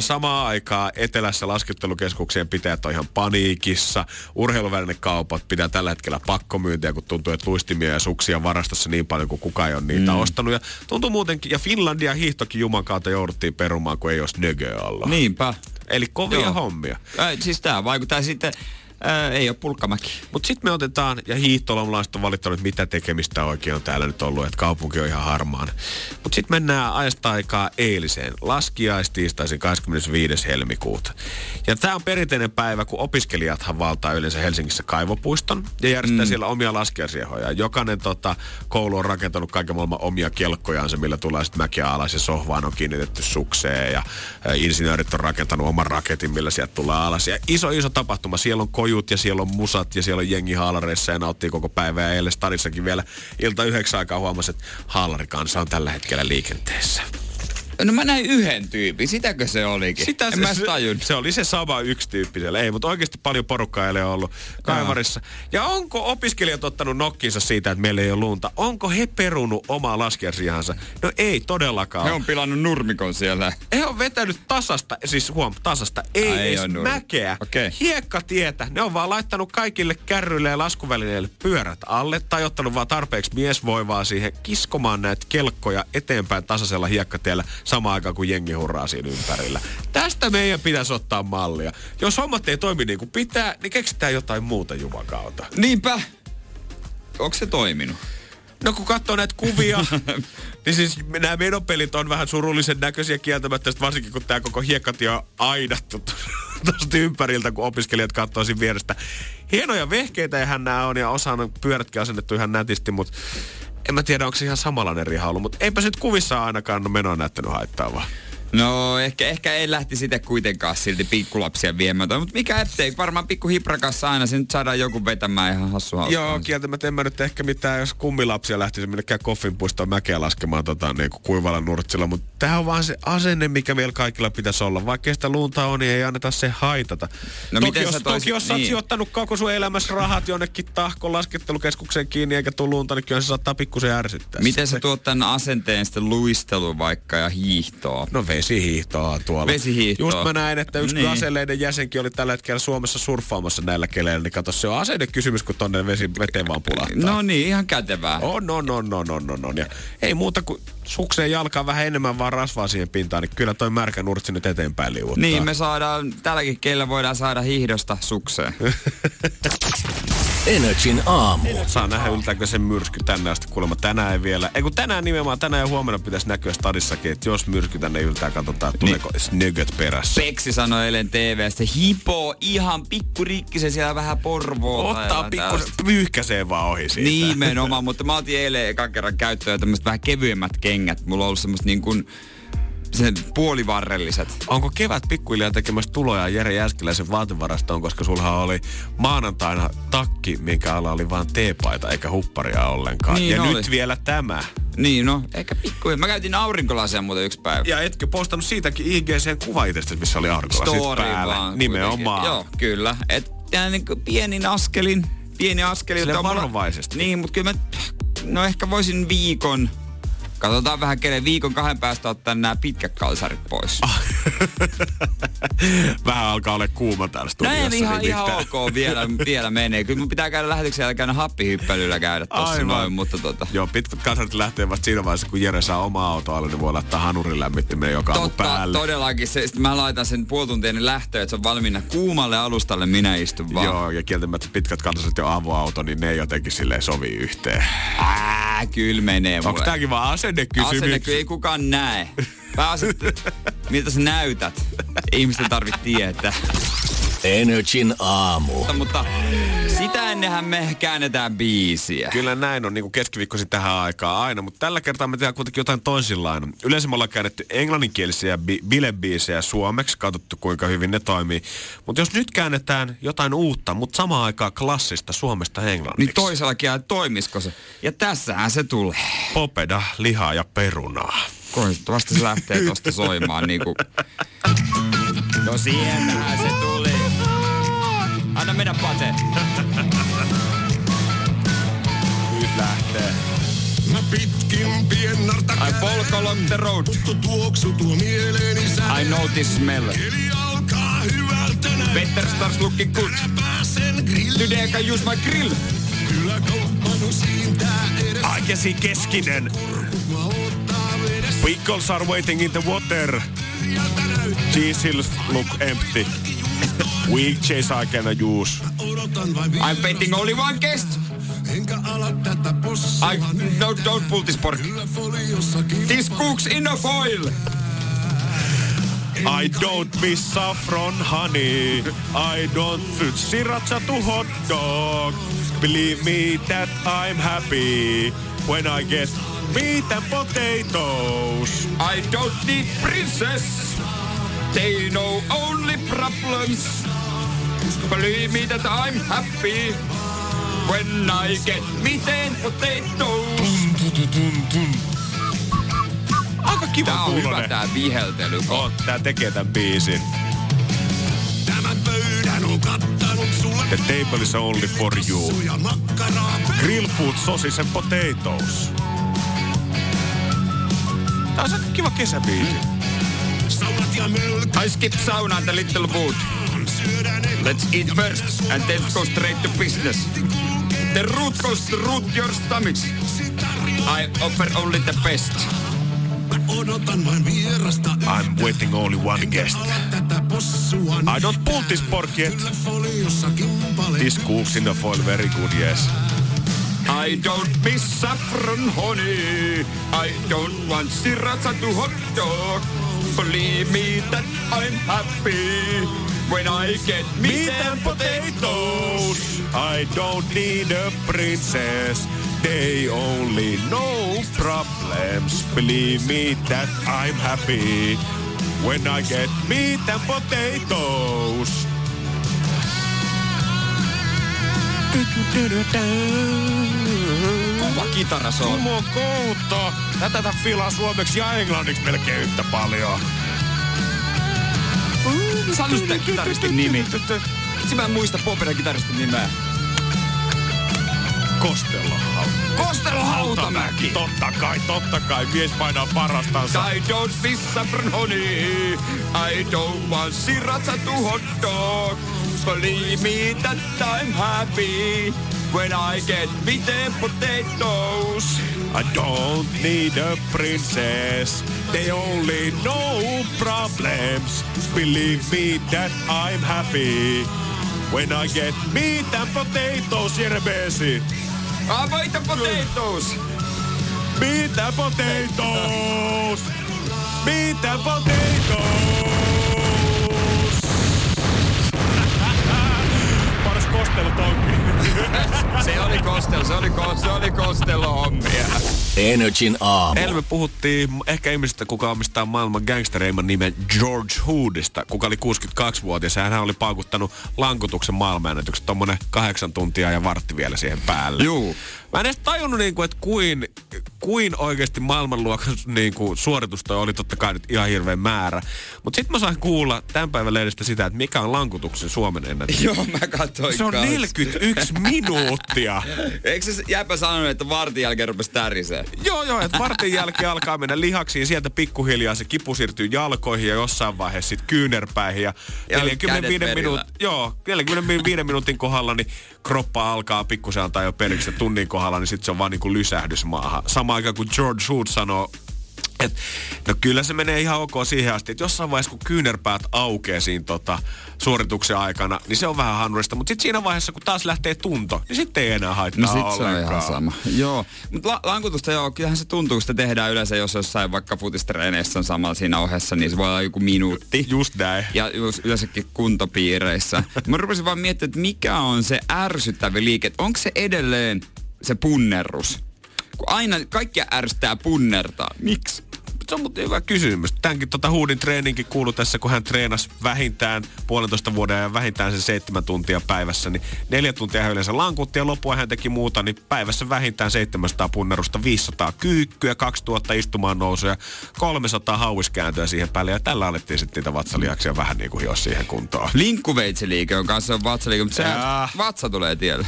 Samaan aikaan etelässä laskettelukeskuksien pitäjät on ihan paniikissa. Urheiluvälinekaupat pitää tällä hetkellä pakkomyyntiä, kun tuntuu, että luistimia ja suksia varastossa niin paljon kuin kukaan ei ole niitä ostanut. Ja tuntuu muutenkin, ja Finlandia hiihtokin juman kautta jouduttiin perumaan, kun ei olisi nögöä alla. Niinpä. Eli kovia hommia. Siis tää vaikuttaa sitten... ei ole pulkkamäki. Mutta sitten me otetaan, ja hiihtolomalaiset on valittanut, mitä tekemistä oikein on täällä nyt ollut, että kaupunki on ihan harmaana. Mutta sitten mennään ajasta aikaa eiliseen. Laskiaistiistaisin 25. helmikuuta. Ja tämä on perinteinen päivä, kun opiskelijathan valtaa yleensä Helsingissä kaivopuiston ja järjestää siellä omia laskiaisriehoja. Jokainen koulu on rakentanut kaiken maailman omia kelkkojaansa, millä tulee sitten mäkiä alas ja sohvaan on kiinnitetty sukseen. Ja insinöörit on rakentanut oman raketin, millä sieltä tulee alas. Ja iso tapahtuma. Siellä on pojut ja siellä on musat ja siellä on jengi haalareissa ja nauttii koko päivää. Ja eilen stadissakin vielä ilta 9 aikaa huomasi, että haalarikansa on tällä hetkellä liikenteessä. No mä näin yhden tyypin, sitäkö se olikin? Sitä en mä tajun. Se oli se sama yksi tyyppi siellä. Ei, mutta oikeasti paljon porukkaa ei ole ollut kaivarissa. Ja onko opiskelijat ottanut nokkinsa siitä, että meillä ei ole lunta? Onko he perunut omaa laskiaisiansa? No ei todellakaan. He on pilannut nurmikon siellä. He on vetänyt tasasta, siis tasasta, ei edes mäkeä. Okay. Hiekkatietä. Ne on vaan laittanut kaikille kärryille ja laskuvälineille pyörät alle tai ottanut vaan tarpeeksi miesvoivaa siihen kiskomaan näitä kelkkoja eteenpäin tasaisella hiekkatiellä. Samaan aikaan, kun jengi hurraa siinä ympärillä. Tästä meidän pitäisi ottaa mallia. Jos hommat ei toimi niin kuin pitää, niin keksitään jotain muuta jumakauta. Niinpä. Onko se toiminut? No kun katsoo näitä kuvia, niin siis nämä menopelit on vähän surullisen näköisiä kieltämättä, varsinkin kun tämä koko hiekkatio on aidattu tuosta ympäriltä, kun opiskelijat katsoo siinä vierestä. Hienoja vehkeitä ihan nämä on ja osa on pyörätkin asennettu ihan nätisti, mutta en mä tiedä, onko se ihan samanlainen riha ollut, mutta eipä se nyt kuvissa ainakaan menoa näyttänyt haittaavaa. No, ehkä ei lähti sitä kuitenkaan silti pikkulapsia viemään, mutta mikä ettei, varmaan pikkuhiprakassa aina se nyt saadaan joku vetämään ihan hassu hauskaan. Joo, kieltämättä en mä nyt ehkä mitään, jos kummilapsia lähtisi minnekään koffinpuistoon mäkeä laskemaan niin kuin kuivalla nurtsilla, mutta tämähän on vaan se asenne, mikä meillä kaikilla pitäisi olla. Vaikkei sitä lunta on, niin ei anneta se haitata. No, toki jos sä oot sijoittanut koko sun elämässä rahat jonnekin tahkon laskettelukeskukseen kiinni eikä tuu lunta, niin kyllä se saattaa pikkusen ärsyttää. Miten sä tuot tämän asenteen sitten luistelu vaikka ja hiihtoa? No, vesihiihtoa tuolla. Vesihiihtoa. Just mä näin, että yksi aseleiden jäsenkin oli tällä hetkellä Suomessa surffaamassa näillä keleillä, niin kato, se on aseiden kysymys, kun tonne veteen vaan pulahtaa. No niin, ihan kätevää. On. Ja ei muuta kuin sukseen jalkaa vähän enemmän vaan rasvaa siihen pintaan, niin kyllä toi märkä nurtsi nyt eteenpäin liuuttaa. Niin, me saadaan, tälläkin keillä voidaan saada hiihdosta sukseen. Energin aamu. Saa nähdä, yltääkö se myrsky tänne asti kuulemma. Tänään ei vielä. Ei kun tänään nimenomaan, tänään ja huomenna pitäisi näkyä stadissakin, että jos myrsky tänne yltää, katsotaan, tuleeko snögöt perässä. Peksi sanoi eilen TV:stä, hipoo ihan pikkurikkisen siellä vähän porvoa. Ottaa pikkusen, pyyhkäsee vaan ohi siitä. Nimenomaan, mutta mä otin eilen ekan kerran käyttöön tämmöiset vähän kevyemmät kengät. Mulla on ollut semmoista niin kuin sen puolivarrelliset. Onko kevät pikkuhiljaa tekemässä tuloja Jere Jääskeläisen vaatevarastoon, koska sulhan oli maanantaina takki, minkä alla oli vaan teepaita eikä hupparia ollenkaan. Niin ja oli. Nyt vielä tämä. Niin, no, ehkä pikkuhiljaa. Mä käytin aurinkolasia muuten yksi päivä. Ja etkö postannut siitäkin IGC:n kuva itsestä, missä oli aurinkolasit päällä? Nimenomaan. Joo, kyllä. Että niin pieni askelin. Silleen varovaisesti. Niin, mutta kyllä mä, no ehkä voisin viikon. Katsotaan vähän kenen viikon 2 päästä ottaa nämä pitkät kalsarit pois. Vähän alkaa olla kuuma täällä studiossa. Näin ihan ok vielä menee. Kyllä mun pitää käydä lähetyksen jälkeen happihyppelyllä käydä tossa noin, mutta Joo, pitkät kalsarit lähtee vasta siinä vaiheessa, kun Jere saa omaa autoa alle, niin voi laittaa hanurin lämmittimeen joka aamu päälle. Todellakin. Sitten mä laitan sen puoltunteinen lähtöön, että se on valmiina kuumalle alustalle, minä istun vaan. Joo, ja kieltämättä pitkät kalsarit ja avoauto, niin ne ei jotenkin silleen sovi yhteen. Kyllä menee mulle. Onko tääkin vaan asennekysymys? Asennekysymys ei kukaan näe. Miltä sä näytät? Ihmisten tarvitsee tietää. Energin aamu. Mutta sitä ennenhän me käännetään biisiä. Kyllä näin on niin kuin keskiviikkoisin tähän aikaan aina, mutta tällä kertaa me tehdään kuitenkin jotain toisillaan. Yleensä me ollaan käännetty englanninkielisiä bilebiisejä suomeksi, katsottu kuinka hyvin ne toimii. Mutta jos nyt käännetään jotain uutta, mutta samaan aikaan klassista suomesta englanniksi. Niin toisella kielellä toimisiko se? Ja tässähän se tulee. Popeda, lihaa ja perunaa. Koistavasti se lähtee tosta soimaan niinku. No sieltähän se tuli. Anna mennä Pate. Nyt lähtee. Mä pitkin piennarta käden. I walk along the road. Tuttu tuoksu tuo mieleeni säden. I know this smell. Keli alkaa hyvältä näin. Better starts looking good. Today I can use my grill. Kyllä kolppanu siintää edes. Aikesi keskinen. Pickles are waiting in the water. These hills look empty. Weak chase I can use. I'm painting only one guest. No, don't pull this pork. This cooks in a foil. I don't miss saffron honey. I don't put sriracha to hot dog. Believe me that I'm happy when I get meat and potatoes. I don't need princess. They know only problems. believe me that I'm happy when I get me then potatoes. Aika kiva tää on kuulonen. Hyvä tää viheltely. Oh, tää tekee tän biisin. Tämän pöydän on kattanut sulle. The table is only for you. Grill food, sausage and potatoes. Tää on aika kiva kesäbiisi. I skip sauna and a little food. Let's eat first and then go straight to business. The root goes to root your stomach. I offer only the best. I'm waiting only one guest. I don't pull this pork yet. This cooks in the foil very good, yes. I don't miss saffron honey. I don't want sriracha to hot dog. Believe me that I'm happy when I get meat and potatoes. I don't need a princess. They only know problems. Believe me that I'm happy when I get meat and potatoes. Kuva kitara se on. Kumo Koutto. Tätä filaa suomeksi ja englanniksi melkein yhtä paljon. Sano sitä kitaristin nimi. Itse mä en muista Popedan kitaristin nimeä. Kostelohautamäki. Totta kai. Mies painaa parastansa. I don't miss saffron honey. I don't want sriracha to hot dog. Believe me that I'm happy when I get meat and potatoes. I don't need a princess. They only know problems. Believe me that I'm happy when I get meat and potatoes, Jere Beesi. Avoid the potatoes. Meat and potatoes. Meat and potatoes. Paras kostelut onkin. Se oli kosteluhommia. Energin aamu. Eilen me puhuttiin ehkä ihmisistä, kuka omistaa maailman gangstereimman nimen George Hoodista, kuka oli 62-vuotias. Hän oli paukuttanut lankutuksen maailmanennätyksen, tommonen 8 tuntia ja vartti vielä siihen päälle. Juu. Mä en edes tajunnut, että kuin oikeasti maailmanluokan suoritusta oli totta kai nyt ihan hirveä määrä. Mutta sit mä sain kuulla tämän päivän lehdestä sitä, että mikä on lankutuksen Suomen ennätys. Joo, mä katsoin. Se on 41 minuuttia. Eikö se jääpä sanonut, että vartin jälkeen rupesi tärisee? Joo, että vartin jälkeen alkaa mennä lihaksiin. Sieltä pikkuhiljaa se kipu siirtyy jalkoihin ja jossain vaiheessa sit kyynärpäihin. Ja 45 minuutin kohdalla niin kroppa alkaa pikkusen antaa jo periksi tunnin kohdalla, niin sit se on vaan niinku lysähdys maahan. Samaan aikaan kuin George Hood sanoo, että no kyllä se menee ihan ok siihen asti, että jossain vaiheessa kun kyynärpäät aukeaa siinä suorituksen aikana, niin se on vähän hanurista, mutta sitten siinä vaiheessa kun taas lähtee tunto, niin sitten ei enää haittaa ollenkaan. No sit se on ihan sama. Joo, mutta lankutusta joo, kyllähän se tuntuu, kun sitä tehdään yleensä, jos jossain vaikka futistreeneissä on samalla siinä ohessa, niin se voi olla joku minuutti. Just näin. Ja yleensäkin kuntopiireissä. Mä rupesin vaan miettimään, että mikä on se ärsyttävä liike, että onko se edelleen se punnerrus? Kun aina kaikkia ärsyttää punnertaa. Miksi? Se on muuten hyvä kysymys. Tämänkin Hoodin treeninkin kuului tässä, kun hän treenasi vähintään 1,5 vuoden ja vähintään sen 7 tuntia päivässä. Niin 4 tuntia hän yleensä lankutti ja lopua hän teki muuta, niin päivässä vähintään 700 punnerusta, 500 kyykkyä, 2000 istumaan nousuja, 300 hauiskääntöä siihen päälle. Ja tällä alettiin sitten niitä vatsalihaksia vähän niin kuin hios siihen kuntoon. Linkkuveitsiliike on kanssa vatsaliike, mutta vatsa tulee tielle.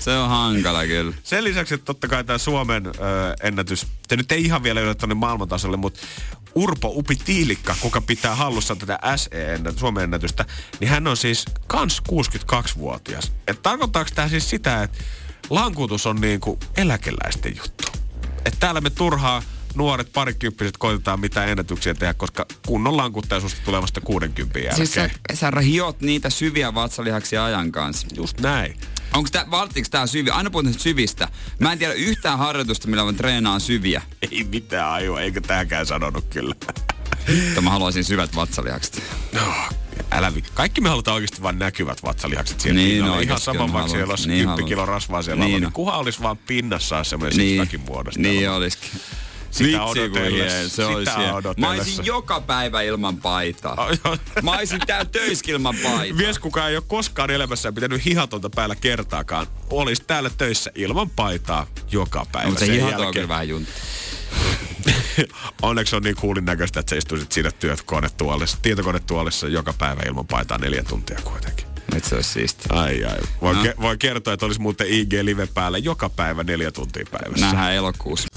se on hankala kyllä. Sen lisäksi, että totta kai tämä Suomen ennätys, te nyt ei ihan vielä yllättänyt maailmantasolle, mutta Urpo Upi Tiilikka, kuka pitää hallussaan tätä Suomen ennätystä, niin hän on siis kans 62-vuotias. Et tarkoittaako tämä siis sitä, että lankutus on niinku eläkeläisten juttu? Et täällä me turhaa nuoret parikymppiset koitetaan mitään ennätyksiä tehdä, koska kunnon lankuttaa susta tulevasta 60 jälkeen. Siis sä hiot niitä syviä vatsalihaksia ajan kanssa. Just näin. Valtiinko tää syviä? Aina puhutaan syvistä. Mä en tiedä yhtään harjoitusta, millä mä treenaan syviä. Ei mitään ajua, eikö tämäkään sanonut kyllä. Mä haluaisin syvät vatsalihakset. No, älä vittu. Kaikki me halutaan oikeasti vain näkyvät vatsalihakset siellä. Niin, no, ihan saman vaikka siellä olisi 10 kilon rasvaa siellä. Niin, kuha olisi vaan pinnassa semmoinen sistakin muodosta. Niin olisikin. Sitä odotellessa. Se olisi odotellessa. Mä olisin joka päivä ilman paitaa. Mä olisin täällä töissäkin ilman paitaa. Mies kukaan ei ole koskaan elämässään pitänyt hihatonta päällä kertaakaan. Olisi täällä töissä ilman paitaa joka päivä. No, mutta se hihato on kyllä vähän juntti. Onneksi on niin kuulin näköistä, että sä istuisit siinä tietokonetuolissa joka päivä ilman paitaa 4 tuntia kuitenkin. Nyt se olisi siistiä. Ai. Voin kertoa, että olisi muuten IG Live päällä joka päivä 4 tuntia päivässä. Nähdään elokuussa.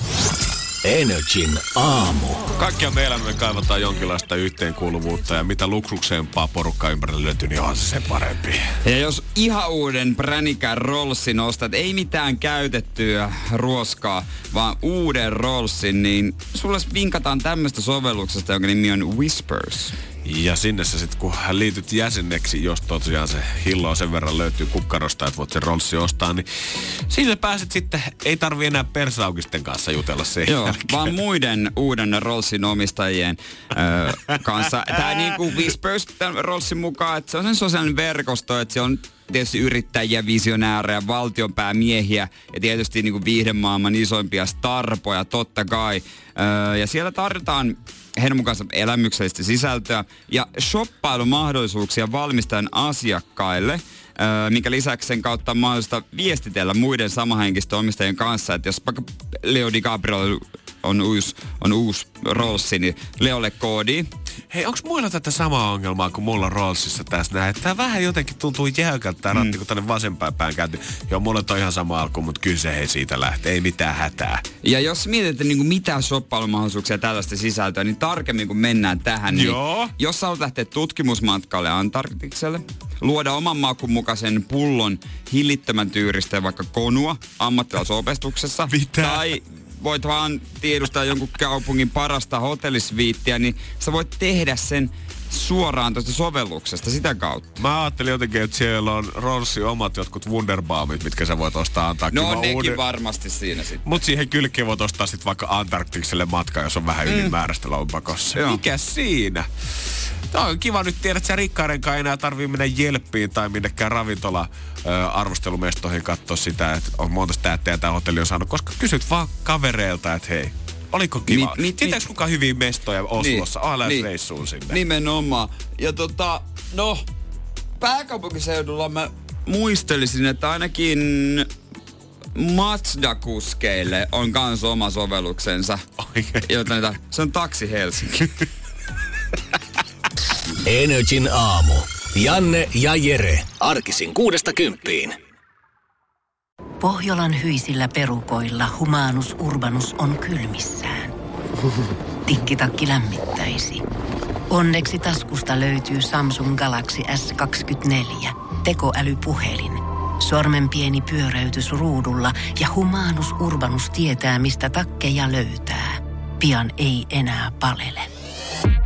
Energin aamu. Kaikkia me elämme kaivataan jonkinlaista yhteenkuuluvuutta ja mitä luksuksempaa porukkaa ympärillä löytyy, niin on se parempi. Ja jos ihan uuden pränikän Rollsin ostat, ei mitään käytettyä ruoskaa, vaan uuden Rollsin, niin sulle vinkataan tämmöistä sovelluksesta, jonka nimi on Whispers. Ja sinne sä sit, kun liityt jäseneksi, jos tosiaan se hilloa sen verran löytyy kukkarosta, että voit sen Rolls ostaa, niin siinä pääset sitten, ei tarvi enää persaukisten kanssa jutella sen jälkeen. Vaan muiden uuden Rollsin omistajien kanssa. Tää niinku Whispers Rollsin mukaan, että se on sen sosiaalinen verkosto, että se on tietysti yrittäjiä, visionäärejä, valtionpäämiehiä ja tietysti niinku viihdemaailman isoimpia starpoja, totta kai. Ja siellä tarjotaan heidän mukaansa elämyksellistä sisältöä ja shoppailumahdollisuuksia valmistajan asiakkaille, minkä lisäksi sen kautta on mahdollista viestitellä muiden samahenkisten omistajien kanssa, että jos vaikka Leo DiCaprio on uusi Rollsi, niin Leolle koodi. Hei, onko muilla tätä samaa ongelmaa kuin mulla Rollsissa tässä näin? Tää vähän jotenkin tuntuu jäykältä tää ratti, kun tänne vasempään päin kääntyy. Joo, mulla on ihan sama alku, mutta kyllä se hei siitä lähtee. Ei mitään hätää. Ja jos mietitään niin mitä shoppailumahdollisuuksia tällaista sisältöä, niin tarkemmin kun mennään tähän, niin jos haluat lähteä tutkimusmatkalle Antarktikselle, luoda oman maakun mukaisen pullon hillittömän tyyristeen vaikka konua ammattilaisopestuksessa. Tai voit vaan tiedustaa jonkun kaupungin parasta hotellisviittiä, niin sä voit tehdä sen suoraan tuosta sovelluksesta sitä kautta. Mä ajattelin jotenkin, että siellä on Rolsin omat jotkut Wunderbaumit, mitkä sä voit ostaa Antarktikselle. No nekin varmasti siinä sitten. Mut siihen kylkeen voit ostaa sit vaikka Antarktikselle matkaa, jos on vähän ylimääräistä lompakossa. Joo. Mikä siinä? Tämä on kiva nyt tiedä, että sä rikkaarenkaan enää tarvii mennä Jelppiin tai minnekään ravintola-arvostelumestoihin katsoa sitä, että on monta täyttäjä tämä hotelli on saanut, koska kysyt vaan kavereilta, että hei, oliko kiva? Tietääks kukaan hyviä mestoja Oslossa? Reissuun sinne. Nimenomaan. Ja pääkaupunkiseudulla mä muistelisin, että ainakin Mazda-kuskeille on kans oma sovelluksensa. Joten se on Taksi Helsinki. Energin aamu. Janne ja Jere. Arkisin 6–10. Pohjolan hyisillä perukoilla Humanus Urbanus on kylmissään. Tikkitakki lämmittäisi. Onneksi taskusta löytyy Samsung Galaxy S24. Tekoälypuhelin. Sormen pieni pyöräytys ruudulla ja Humanus Urbanus tietää, mistä takkeja löytää. Pian ei enää palele.